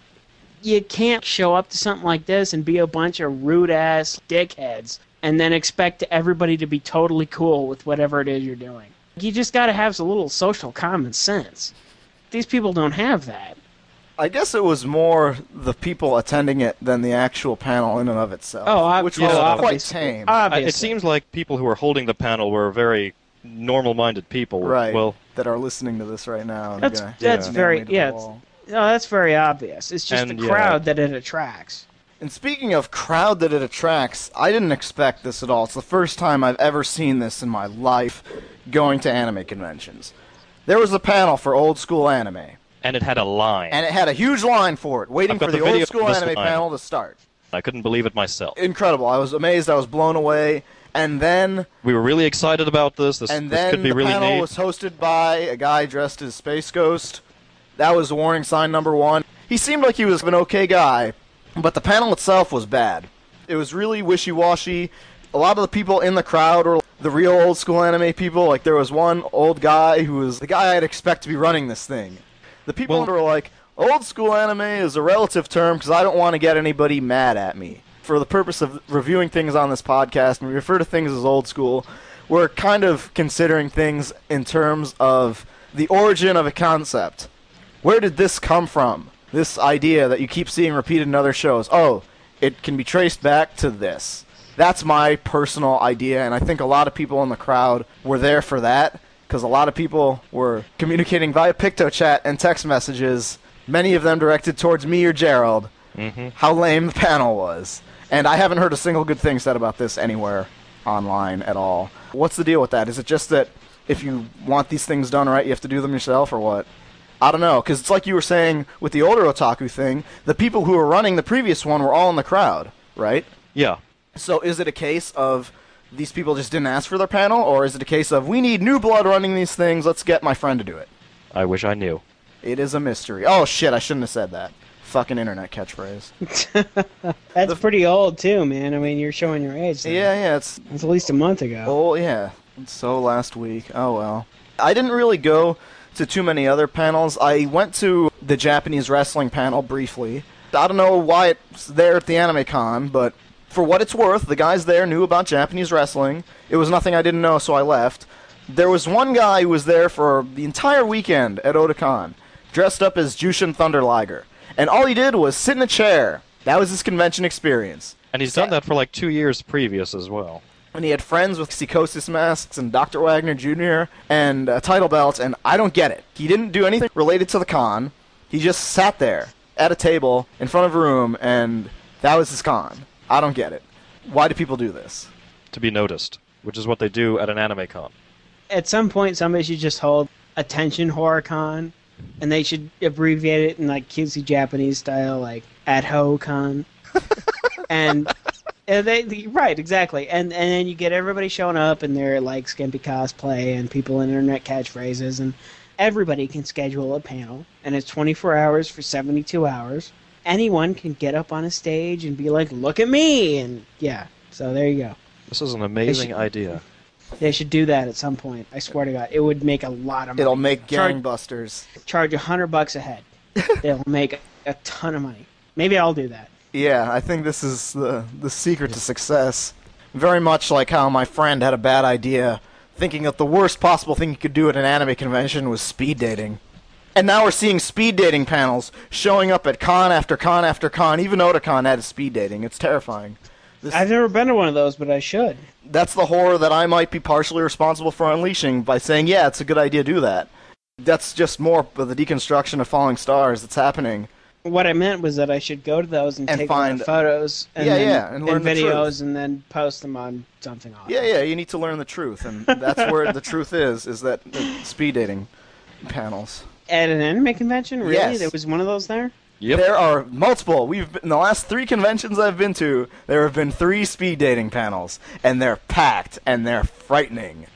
you can't show up to something like this and be a bunch of rude-ass dickheads and then expect everybody to be totally cool with whatever it is you're doing. You just got to have a little social common sense. These people don't have that. I guess it was more the people attending it than the actual panel in and of itself, oh, ob- which was yeah, quite tame. Obviously. It seems like people who were holding the panel were very normal-minded people. Right, well, that are listening to this right now. That's, gonna, that's yeah, very yeah. No, that's very obvious. It's just and, the crowd yeah. that it attracts. And speaking of crowd that it attracts, I didn't expect this at all. It's the first time I've ever seen this in my life going to anime conventions. There was a panel for old-school anime. And it had a line. And it had a huge line for it, waiting for the, the old school anime line. panel to start. I couldn't believe it myself. Incredible. I was amazed. I was blown away. And then... We were really excited about this. This, and this could be really neat. And then the panel was hosted by a guy dressed as Space Ghost. That was warning sign number one. He seemed like he was an okay guy, but the panel itself was bad. It was really wishy-washy. A lot of the people in the crowd were... the real old school anime people. Like, there was one old guy who was the guy I'd expect to be running this thing. The people well, who are like, old school anime is a relative term because I don't want to get anybody mad at me. For the purpose of reviewing things on this podcast, and we refer to things as old school, we're kind of considering things in terms of the origin of a concept. Where did this come from? This idea that you keep seeing repeated in other shows. Oh, it can be traced back to this. That's my personal idea, and I think a lot of people in the crowd were there for that, because a lot of people were communicating via PictoChat and text messages, many of them directed towards me or Gerald, mm-hmm. how lame the panel was. And I haven't heard a single good thing said about this anywhere online at all. What's the deal with that? Is it just that if you want these things done right, you have to do them yourself, or what? I don't know, because it's like you were saying with the older otaku thing, the people who were running the previous one were all in the crowd, right? Yeah. So is it a case of these people just didn't ask for their panel, or is it a case of, we need new blood running these things, let's get my friend to do it? I wish I knew. It is a mystery. Oh, shit, I shouldn't have said that. Fucking internet catchphrase. That's the, pretty old, too, man. I mean, you're showing your age. Now. Yeah, yeah. It's, it's at least a month ago. Oh, yeah. So last week. Oh, well. I didn't really go to too many other panels. I went to the Japanese wrestling panel briefly. I don't know why it's there at the Anime Con, but... for what it's worth, the guys there knew about Japanese wrestling. It was nothing I didn't know, so I left. There was one guy who was there for the entire weekend at Otakon, dressed up as Jushin Thunder Liger. And all he did was sit in a chair. That was his convention experience. And he's done that for like two years previous as well. And he had friends with psychosis masks and Doctor Wagner Junior and a title belt, and I don't get it. He didn't do anything related to the con. He just sat there at a table in front of a room, and that was his con. I don't get it. Why do people do this? To be noticed, which is what they do at an anime con. At some point, somebody should just hold Attention Horror Con, and they should abbreviate it in, like, cutesy Japanese style, like, At-Ho-Con. and, and they, they, right, exactly. And and then you get everybody showing up, and they're, like, skimpy cosplay, and people in internet catchphrases, and everybody can schedule a panel, and it's twenty-four hours for seventy-two hours. Anyone can get up on a stage and be like, look at me, and yeah, so there you go. This is an amazing they should, idea. They should do that at some point, I swear to God. It would make a lot of money. It'll make gangbusters. Charge a hundred bucks a head. They'll make a, a ton of money. Maybe I'll do that. Yeah, I think this is the, the secret to success. Very much like how my friend had a bad idea, thinking that the worst possible thing you could do at an anime convention was speed dating. And now we're seeing speed dating panels showing up at con after con after con. Even Otakon had a speed dating. It's terrifying. This I've never been to one of those, but I should. That's the horror that I might be partially responsible for unleashing by saying, yeah, it's a good idea to do that. That's just more of the deconstruction of Falling Stars that's happening. What I meant was that I should go to those and, and take find, the photos and, yeah, then, yeah, and, learn and videos the and then post them on something awesome. Yeah, yeah, you need to learn the truth. And that's where the truth is, is that speed dating panels. At an anime convention? Really? Yes. There was one of those there? Yep. There are multiple. We've been, in the last three conventions I've been to, there have been three speed dating panels, and they're packed, and they're frightening.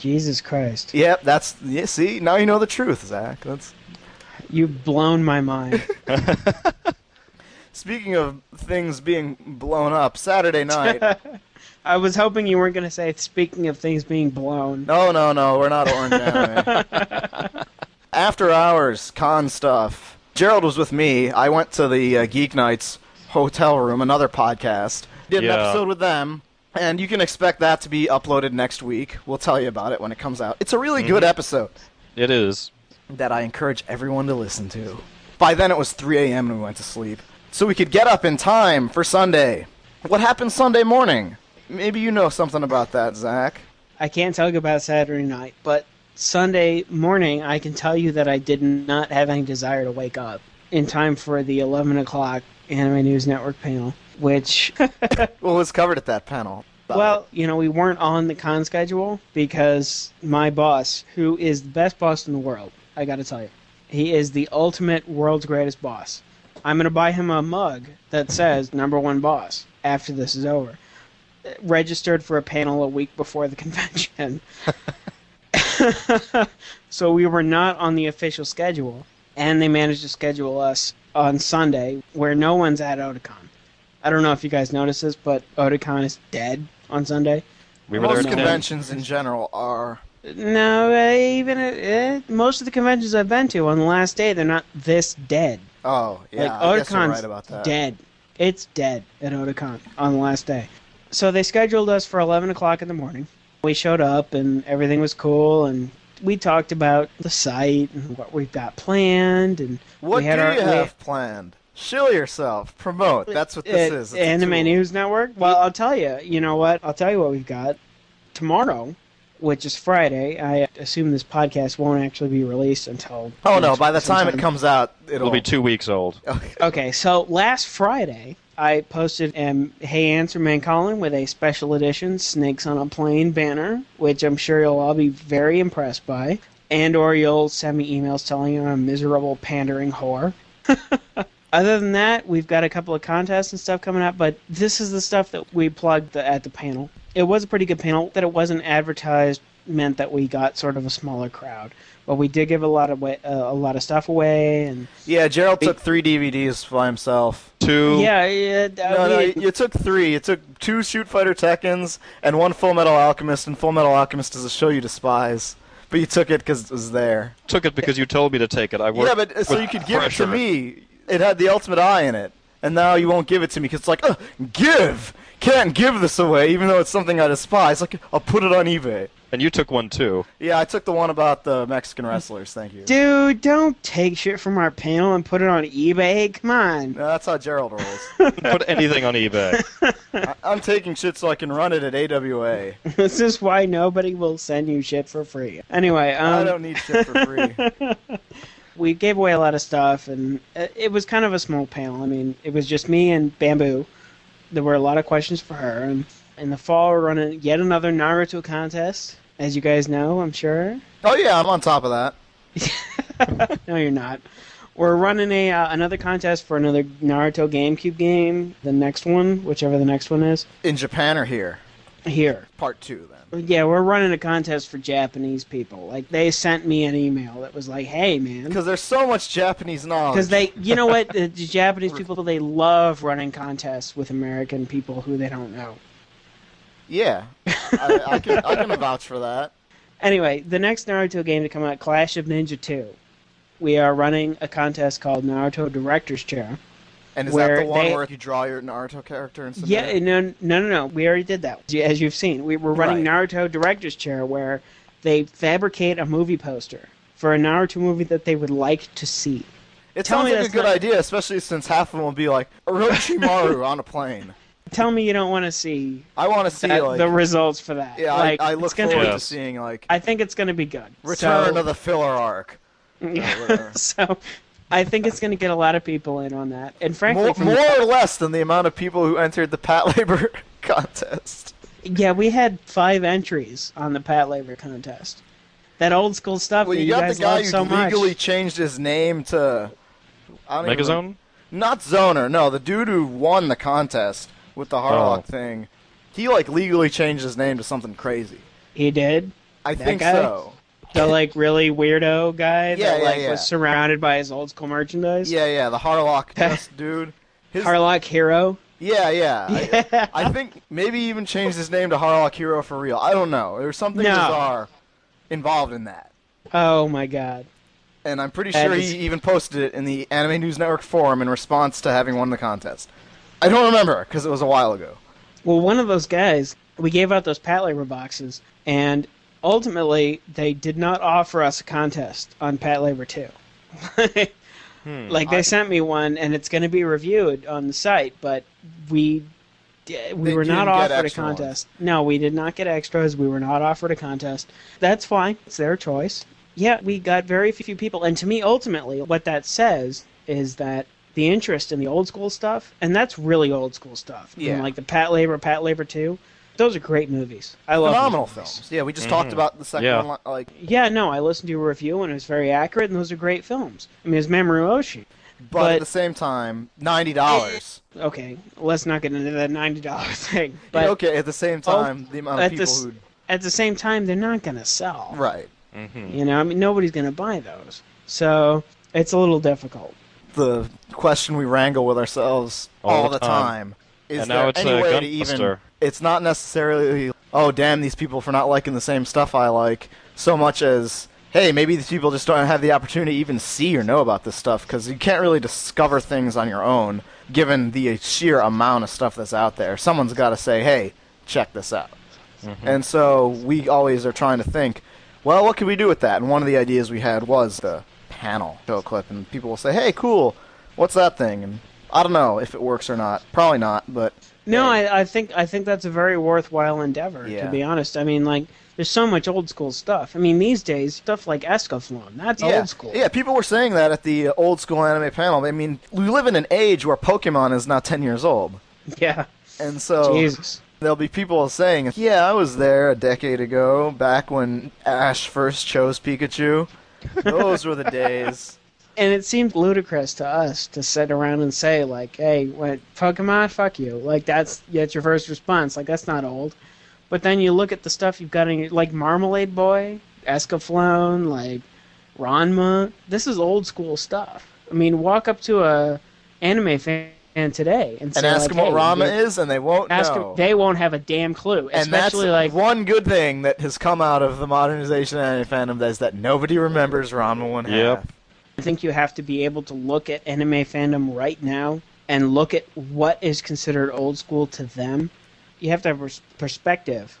Jesus Christ. Yep, that's... Yeah, see, now you know the truth, Zach. That's... You've blown my mind. Speaking of things being blown up, Saturday night... I was hoping you weren't going to say, speaking of things being blown. No, no, no, we're not orange anime. After hours, con stuff. Gerald was with me. I went to the uh, Geek Nights hotel room, another podcast. Did yeah. an episode with them, and you can expect that to be uploaded next week. We'll tell you about it when it comes out. It's a really mm-hmm. good episode. It is. That I encourage everyone to listen to. By then it was three a.m. and we went to sleep. So we could get up in time for Sunday. What happened Sunday morning? Maybe you know something about that, Zach. I can't tell you about Saturday night, but... Sunday morning, I can tell you that I did not have any desire to wake up in time for the eleven o'clock Anime News Network panel, which... well, was covered at that panel. But... Well, you know, we weren't on the con schedule because my boss, who is the best boss in the world, I gotta tell you, he is the ultimate world's greatest boss. I'm gonna buy him a mug that says, number one boss, after this is over. Registered for a panel a week before the convention. So we were not on the official schedule, and they managed to schedule us on Sunday, where no one's at Otakon. I don't know if you guys noticed this, but Otakon is dead on Sunday. We were most there conventions in general are... No, uh, even uh, most of the conventions I've been to on the last day, they're not this dead. Oh, yeah, like, I guess you're right about that. Dead. It's dead at Otakon on the last day. So they scheduled us for eleven o'clock in the morning. We showed up, and everything was cool, and we talked about the site and what we've got planned. And what we had do our, you have we, planned? Shill yourself. Promote. That's what this it, is. It's Anime News Network? Well, I'll tell you. You know what? I'll tell you what we've got. Tomorrow, which is Friday, I assume this podcast won't actually be released until... Oh, no. By the sometime. time it comes out, it'll... it'll be two weeks old. Okay, so last Friday, I posted um, Hey Answer Man Colin with a special edition Snakes on a Plane banner, which I'm sure you'll all be very impressed by, and or you'll send me emails telling you I'm a miserable, pandering whore. Other than that, we've got a couple of contests and stuff coming up, but this is the stuff that we plugged the, at the panel. It was a pretty good panel. That it wasn't advertised meant that we got sort of a smaller crowd, but we did give a lot of way, uh, a lot of stuff away. And yeah, Gerald we, took three D V Ds by himself. Two. Yeah, yeah. No, we, no, you, you took three. You took two Shoot Fighter Tekkens and one Full Metal Alchemist, and Full Metal Alchemist is a show you despise. But you took it because it was there. Took it because you told me to take it. I worked. Yeah, but so you could give pressure. It to me. It had the ultimate eye in it, and now you won't give it to me because it's like, uh, give! Can't give this away, even though it's something I despise. Like, I'll put it on eBay. And you took one, too. Yeah, I took the one about the Mexican wrestlers, thank you. Dude, don't take shit from our panel and put it on eBay. Come on. No, that's how Gerald rolls. Put anything on eBay. I- I'm taking shit so I can run it at A W A. This is why nobody will send you shit for free. Anyway, um... I don't need shit for free. We gave away a lot of stuff, and it was kind of a small panel. I mean, it was just me and Bamboo. There were a lot of questions for her. And in the fall, we're running yet another Naruto contest, as you guys know, I'm sure. Oh, yeah, I'm on top of that. No, you're not. We're running a uh, another contest for another Naruto GameCube game, the next one, whichever the next one is. In Japan or here? Here. Part two, then. Yeah, we're running a contest for Japanese people. Like, they sent me an email that was like, hey, man. Because there's so much Japanese knowledge. Because they, you know what, the, the Japanese people, they love running contests with American people who they don't know. Yeah, I, I, can, I can vouch for that. Anyway, the next Naruto game to come out, Clash of Ninja two. We are running a contest called Naruto Director's Chair. And is where that the one they, where you draw your Naruto character and submit yeah, it? No, no, no, no. We already did that, as you've seen. We were running right. Naruto Director's Chair, where they fabricate a movie poster for a Naruto movie that they would like to see. It Tell sounds like a good not... idea, especially since half of them will be like, Orochimaru on a plane. Tell me you don't want to see I want to see that, like, the results for that. Yeah, like, I, I look forward gonna, to seeing, like... I think it's going to be good. Return so... of the filler arc. Yeah, so... I think it's going to get a lot of people in on that. And frankly, More, more the, or less than the amount of people who entered the Patlabor contest. Yeah, we had five entries on the Patlabor contest. That old school stuff well, that you, you guys love so much. Well, you got the guy who legally much. changed his name to... Megazone? Not Zoner, no. The dude who won the contest with the Harlock oh. thing. He, like, legally changed his name to something crazy. He did? I that think guy? so. The, like, really weirdo guy yeah, that, like, yeah, yeah. was surrounded by his old school merchandise? Yeah, yeah, the Harlock test dude. His... Harlock Hero? Yeah, yeah. yeah. I, I think maybe he even changed his name to Harlock Hero for real. I don't know. There's something no. bizarre involved in that. Oh, my God. And I'm pretty that sure is... he even posted it in the Anime News Network forum in response to having won the contest. I don't remember, because it was a while ago. Well, one of those guys, we gave out those Patlabor boxes, and... ultimately, they did not offer us a contest on Patlabor two. hmm, like, they I, sent me one, and it's going to be reviewed on the site, but we we were not offered a contest. Ones. No, we did not get extras. We were not offered a contest. That's fine. It's their choice. Yeah, we got very few people. And to me, ultimately, what that says is that the interest in the old school stuff, and that's really old school stuff. Yeah. And like the Patlabor, Patlabor two. Those are great movies. I love Phenomenal films. films. Yeah, we just mm-hmm. talked about the second yeah. one. Like, yeah, no, I listened to a review, and it was very accurate, and those are great films. I mean, it's Mamoru Oshii. But, but at the same time, ninety dollars. Okay, let's not get into that ninety dollars thing. But yeah, okay, at the same time, oh, the amount of people the, who... At the same time, they're not going to sell. Right. Mm-hmm. You know, I mean, nobody's going to buy those. So, it's a little difficult. The question we wrangle with ourselves all, all the time. time. Is and there now it's any way to even... It's not necessarily, oh, damn these people for not liking the same stuff I like, so much as, hey, maybe these people just don't have the opportunity to even see or know about this stuff, because you can't really discover things on your own, given the sheer amount of stuff that's out there. Someone's got to say, hey, check this out. Mm-hmm. And so we always are trying to think, well, what can we do with that? And one of the ideas we had was the panel show clip, and people will say, hey, cool, what's that thing? And I don't know if it works or not. Probably not, but... No, hey. I, I think I think that's a very worthwhile endeavor, yeah. to be honest. I mean, like, there's so much old-school stuff. I mean, these days, stuff like Escaflowne, that's yeah. old-school. Yeah, people were saying that at the old-school anime panel. I mean, we live in an age where Pokemon is now ten years old. Yeah. And so... Jesus. There'll be people saying, yeah, I was there a decade ago, back when Ash first chose Pikachu. Those were the days... And it seemed ludicrous to us to sit around and say, like, hey, what, Pokemon, fuck you. Like, that's, that's your first response. Like, that's not old. But then you look at the stuff you've got in your, like, Marmalade Boy, Escaflowne, like, Ranma. This is old school stuff. I mean, walk up to a anime fan today and, and say, ask like, them what hey, Ranma get, is, and they won't ask know. Them, they won't have a damn clue. And especially that's like, one good thing that has come out of the modernization of anime fandom is that nobody remembers Ranma one half. Yep. I think you have to be able to look at anime fandom right now and look at what is considered old school to them. You have to have a perspective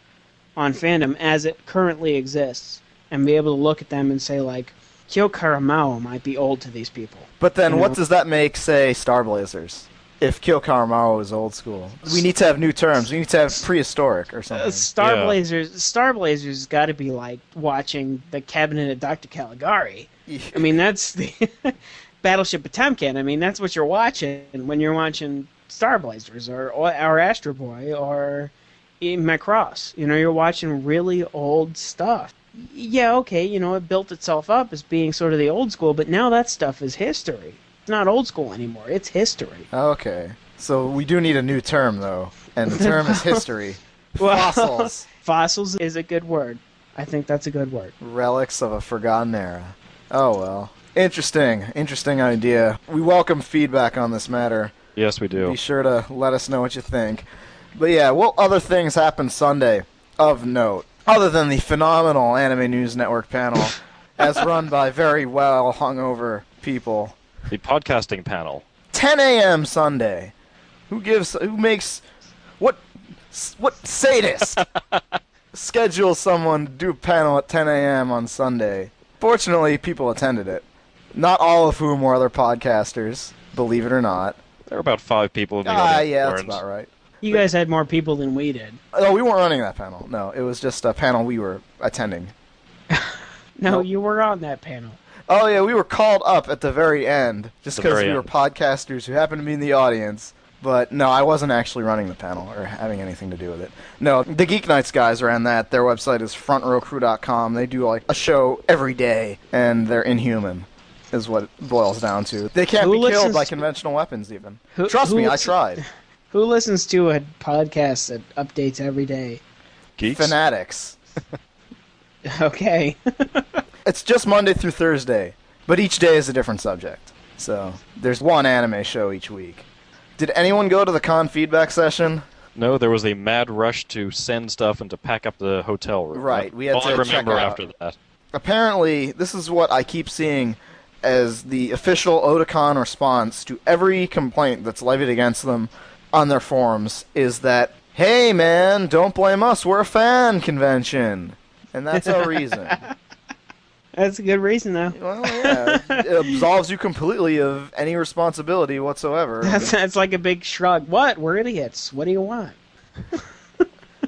on fandom as it currently exists and be able to look at them and say, like, Kyo Kara Maoh might be old to these people. But then you know? What does that make, say, Star Blazers? If Kyo Kara Maoh is old school. We need to have new terms. We need to have prehistoric or something. Uh, Star yeah. Blazers Star Blazers has got to be like watching The Cabinet of Doctor Caligari. Yeah. I mean, that's the Battleship Potemkin. I mean, that's what you're watching when you're watching Star Blazers or, or, or Astro Boy or Macross. You know, you're watching really old stuff. Yeah, okay, you know, it built itself up as being sort of the old school, but now that stuff is history. It's not old school anymore. It's history. Okay. So we do need a new term, though, and the term is history. Well, fossils. Fossils is a good word. I think that's a good word. Relics of a forgotten era. Oh, well. Interesting. Interesting idea. We welcome feedback on this matter. Yes, we do. Be sure to let us know what you think. But yeah, what other things happened Sunday of note, other than the phenomenal Anime News Network panel, as run by very well hungover people? The podcasting panel. ten a.m. Sunday. Who gives? Who makes? What? What sadist schedule someone to do a panel at ten a.m. on Sunday? Fortunately, people attended it. Not all of whom were other podcasters. Believe it or not, there were about five people. Ah, uh, yeah, that's about right. You but, guys had more people than we did. Oh, we weren't running that panel. No, it was just a panel we were attending. No, nope. You were on that panel. Oh, yeah, we were called up at the very end, just because we were end. podcasters who happened to be in the audience. But, no, I wasn't actually running the panel or having anything to do with it. No, the Geek Nights guys ran that. Their website is front row crew dot com. They do, like, a show every day, and they're inhuman, is what it boils down to. They can't who be killed by conventional weapons, even. Who, Trust who me, listens, I tried. Who listens to a podcast that updates every day? Geeks? Fanatics. Okay. It's just Monday through Thursday, but each day is a different subject. So there's one anime show each week. Did anyone go to the con feedback session? No, there was a mad rush to send stuff and to pack up the hotel room. Right, we had all to I remember check after that. Apparently, this is what I keep seeing as the official Otakon response to every complaint that's levied against them on their forums is that, hey man, don't blame us, we're a fan convention. And that's our reason. That's a good reason, though. Well, yeah. It absolves you completely of any responsibility whatsoever. That's, that's like a big shrug. What? We're idiots. What do you want?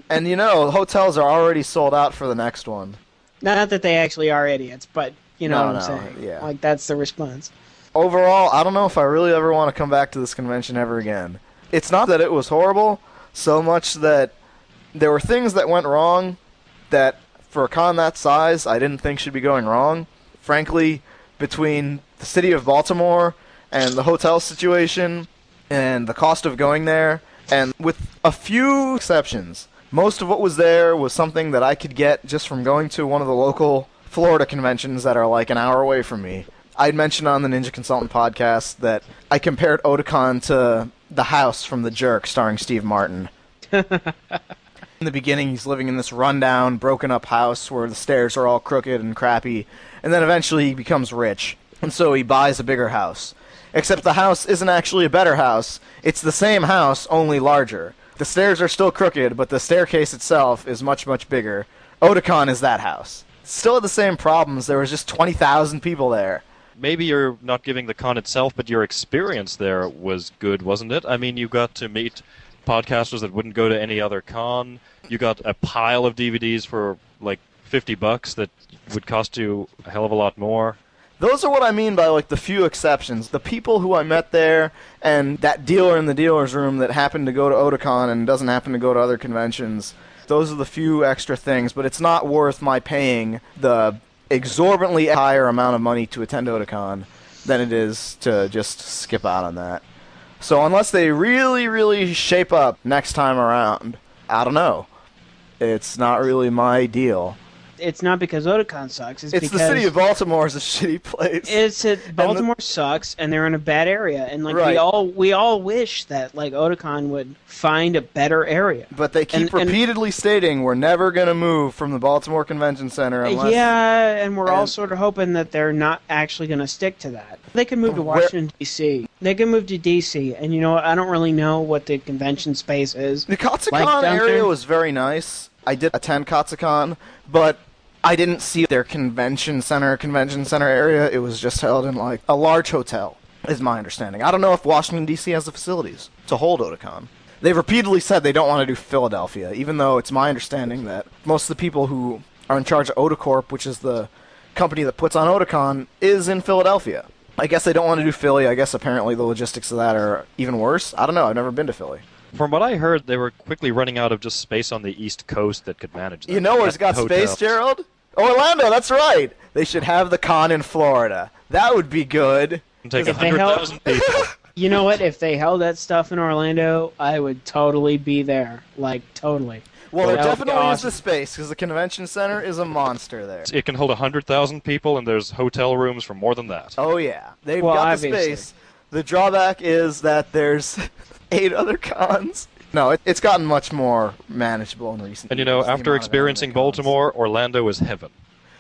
And, you know, hotels are already sold out for the next one. Not that they actually are idiots, but you know no, what I'm no, saying. Yeah. Like, that's the response. Overall, I don't know if I really ever want to come back to this convention ever again. It's not that it was horrible, so much that there were things that went wrong that... For a con that size, I didn't think should be going wrong. Frankly, between the city of Baltimore and the hotel situation and the cost of going there, and with a few exceptions, most of what was there was something that I could get just from going to one of the local Florida conventions that are like an hour away from me. I'd mentioned on the Ninja Consultant podcast that I compared Otakon to The House from The Jerk starring Steve Martin. In the beginning, he's living in this rundown, broken-up house where the stairs are all crooked and crappy, and then eventually he becomes rich, and so he buys a bigger house. Except the house isn't actually a better house. It's the same house, only larger. The stairs are still crooked, but the staircase itself is much, much bigger. Otakon is that house. Still had the same problems. There was just twenty thousand people there. maybe you're not giving the con itself, but your experience there was good, wasn't it? I mean, you got to meet podcasters that wouldn't go to any other con. You got a pile of D V Ds for like fifty bucks that would cost you a hell of a lot more. Those are what I mean by like the few exceptions. The people who I met there and that dealer in the dealer's room that happened to go to Otakon and doesn't happen to go to other conventions. Those are the few extra things, but it's not worth my paying the exorbitantly higher amount of money to attend Otakon than it is to just skip out on that. So unless they really, really shape up next time around, I don't know. It's not really my deal. It's not because Otakon sucks. It's, it's because the city of Baltimore is a shitty place. It's a, Baltimore the, sucks, and they're in a bad area. And like right. we all, we all wish that like Otakon would find a better area. But they keep and, repeatedly and, stating we're never going to move from the Baltimore Convention Center. Unless, yeah, and we're and, all sort of hoping that they're not actually going to stick to that. They can move to Washington D C They can move to D C and you know I don't really know what the convention space is. The Katsucon like area was very nice. I did attend Katsucon, but I didn't see their convention center, convention center area. It was just held in, like, a large hotel, is my understanding. I don't know if Washington, D C has the facilities to hold Otakon. They've repeatedly said they don't want to do Philadelphia, even though it's my understanding that most of the people who are in charge of Otacorp, which is the company that puts on Otakon, is in Philadelphia. I guess they don't want to do Philly. I guess apparently the logistics of that are even worse. I don't know. I've never been to Philly. From what I heard, they were quickly running out of just space on the East Coast that could manage that. You know where's got hotels. Space, Gerald? Orlando, that's right. They should have the con in Florida. That would be good. Take one hundred thousand people. You know what? If they held that stuff in Orlando, I would totally be there. Like, totally. Well, there definitely awesome. is the space, because the convention center is a monster there. It can hold one hundred thousand people, and there's hotel rooms for more than that. Oh, yeah. They've well, got obviously. the space. The drawback is that there's... eight other cons. No, it, it's gotten much more manageable in recent years. And you know, after experiencing Baltimore, Orlando is heaven.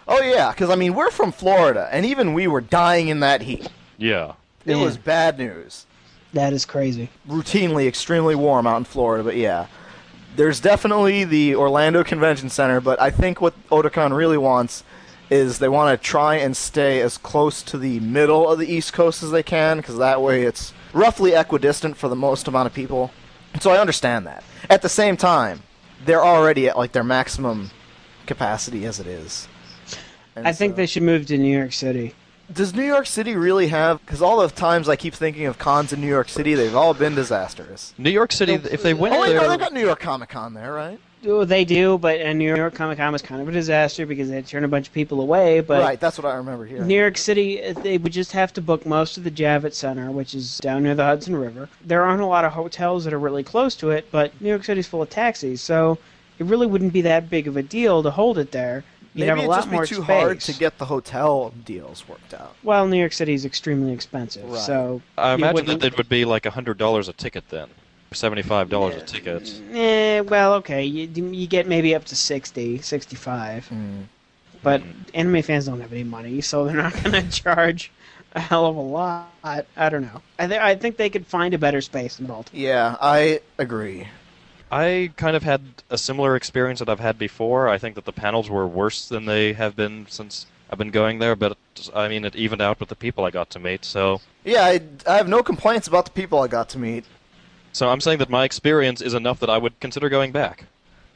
Oh yeah, because I mean, we're from Florida, and even we were dying in that heat. Yeah. It was bad news. That is crazy. Routinely extremely warm out in Florida, but yeah. There's definitely the Orlando Convention Center, but I think what Otakon really wants is they want to try and stay as close to the middle of the East Coast as they can, because that way it's roughly equidistant for the most amount of people. So I understand that. At the same time, they're already at like their maximum capacity as it is. And I think so, they should move to New York City. Does New York City really have... Because all the times I keep thinking of cons in New York City, they've all been disastrous. New York City, if they went oh, there... Oh, they've got New York Comic-Con there, right? Oh, they do, but and New York Comic-Con was kind of a disaster because they had turned a bunch of people away. But right, that's what I remember here. New York City, they would just have to book most of the Javits Center, which is down near the Hudson River. There aren't a lot of hotels that are really close to it, but New York City's full of taxis, so it really wouldn't be that big of a deal to hold it there. You'd Maybe have a lot more space. Maybe it'd just be too hard to get the hotel deals worked out. Well, New York City is extremely expensive, right. so... I imagine that it would be like one hundred dollars a ticket then. seventy-five dollars yeah. a ticket. Eh, well, okay. You you get maybe up to sixty, sixty-five. Mm. But mm. anime fans don't have any money, so they're not going to charge a hell of a lot. I, I don't know. I, th- I think they could find a better space in Baltimore. Yeah, I agree. I kind of had a similar experience that I've had before. I think that the panels were worse than they have been since I've been going there, but I mean, it evened out with the people I got to meet, so... Yeah, I, I have no complaints about the people I got to meet. So I'm saying that my experience is enough that I would consider going back.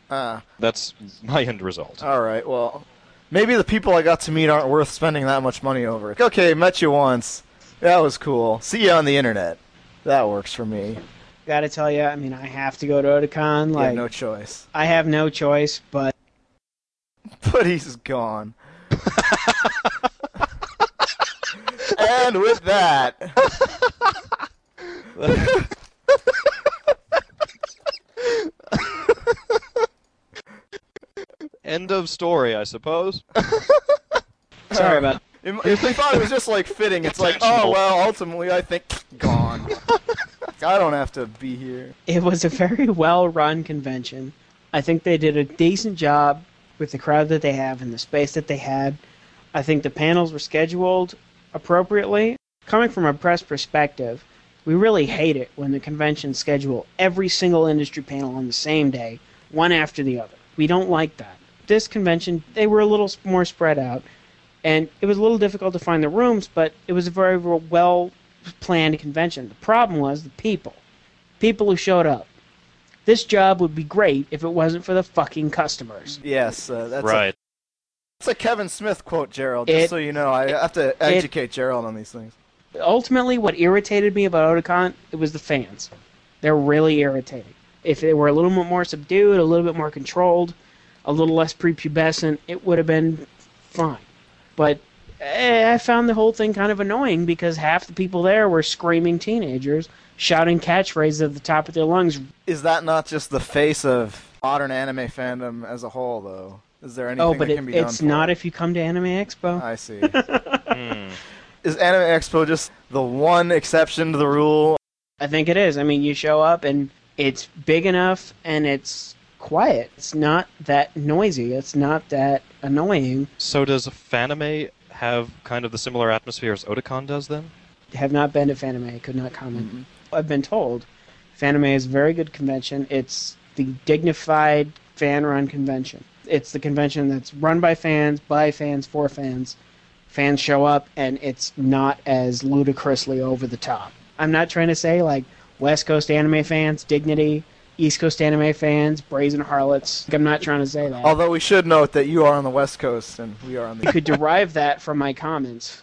Ah. Uh, That's my end result. All right, well, maybe the people I got to meet aren't worth spending that much money over. Okay, met you once. That was cool. See you on the internet. That works for me. Gotta tell you, I mean, I have to go to Otakon. Like, yeah, no choice. I have no choice, but... But he's gone. And with that... End of story, I suppose. Sorry about it. If they thought it was just, like, fitting, it's like, oh, well, ultimately, I think, gone. I don't have to be here. It was a very well-run convention. I think they did a decent job with the crowd that they have and the space that they had. I think the panels were scheduled appropriately. Coming from a press perspective, we really hate it when the conventions schedule every single industry panel on the same day, one after the other. We don't like that. This convention, they were a little more spread out, And it was a little difficult to find the rooms, but it was a very well-planned convention. The problem was the people. People who showed up. This job would be great if it wasn't for the fucking customers. Yes, uh, that's right. A, that's a Kevin Smith quote, Gerald, just it, so you know. I it, have to educate it, Gerald on these things. Ultimately, what irritated me about Otakon, it was the fans. They're really irritating. If they were a little bit more subdued, a little bit more controlled, a little less prepubescent, it would have been fine. But eh, I found the whole thing kind of annoying because half the people there were screaming teenagers, shouting catchphrases at the top of their lungs. Is that not just the face of modern anime fandom as a whole, though? Is there anything oh, but that it, can be done? Oh, but it's not it? if you come to Anime Expo. I see. mm. Is Anime Expo just the one exception to the rule? I think it is. I mean, you show up and it's big enough and it's quiet. It's not that noisy. It's not that annoying. So does Fanime have kind of the similar atmosphere as Otakon does then? I have not been to Fanime. Could not comment. Mm-hmm. I've been told Fanime is a very good convention. It's the dignified fan-run convention. It's the convention that's run by fans, by fans, for fans. Fans show up and it's not as ludicrously over the top. I'm not trying to say, like, West Coast anime fans, dignity, East Coast anime fans, brazen harlots. I'm not trying to say that. Although we should note that you are on the West Coast and we are on the... You could derive that from my comments.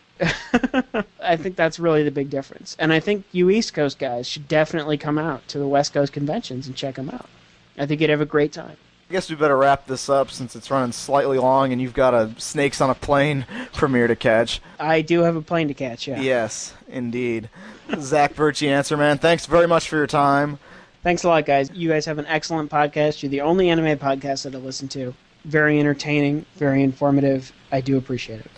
I think that's really the big difference. And I think you East Coast guys should definitely come out to the West Coast conventions and check them out. I think you'd have a great time. I guess we better wrap this up since it's running slightly long and you've got a Snakes on a Plane premiere to catch. I do have a plane to catch, yeah. Yes, indeed. Zac Bertschy, Answer Man, thanks very much for your time. Thanks a lot, guys. You guys have an excellent podcast. You're the only anime podcast that I listen to. Very entertaining, very informative. I do appreciate it.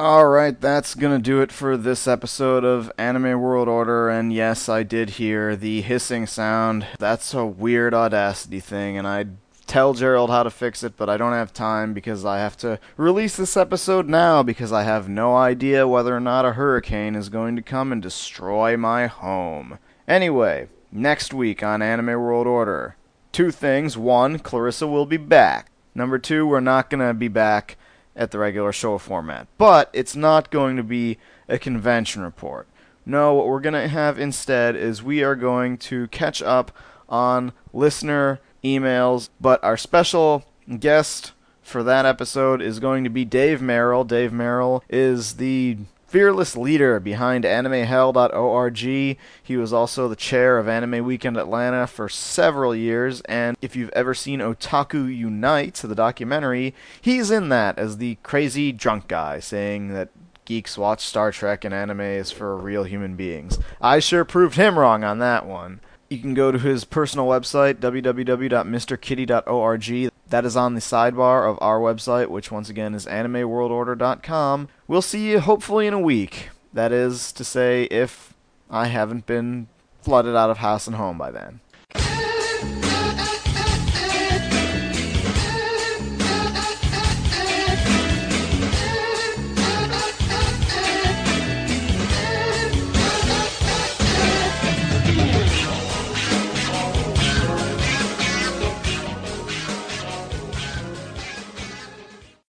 All right, that's going to do it for this episode of Anime World Order, and yes, I did hear the hissing sound. That's a weird Audacity thing, and I... tell Gerald how to fix it, but I don't have time because I have to release this episode now because I have no idea whether or not a hurricane is going to come and destroy my home. Anyway, next week on Anime World Order, two things. One, Clarissa will be back. Number two, we're not going to be back at the regular show format, but it's not going to be a convention report. No, what we're going to have instead is we are going to catch up on listener emails, but our special guest for that episode is going to be Dave Merrill. Dave Merrill is the fearless leader behind anime hell dot org. He was also the chair of Anime Weekend Atlanta for several years, and if you've ever seen Otaku Unite, the documentary, he's in that as the crazy drunk guy saying that geeks watch Star Trek and anime is for real human beings. I sure proved him wrong on that one. You can go to his personal website, w w w dot mister kitty dot org. That is on the sidebar of our website, which once again is anime world order dot com. We'll see you hopefully in a week. That is to say, if I haven't been flooded out of house and home by then.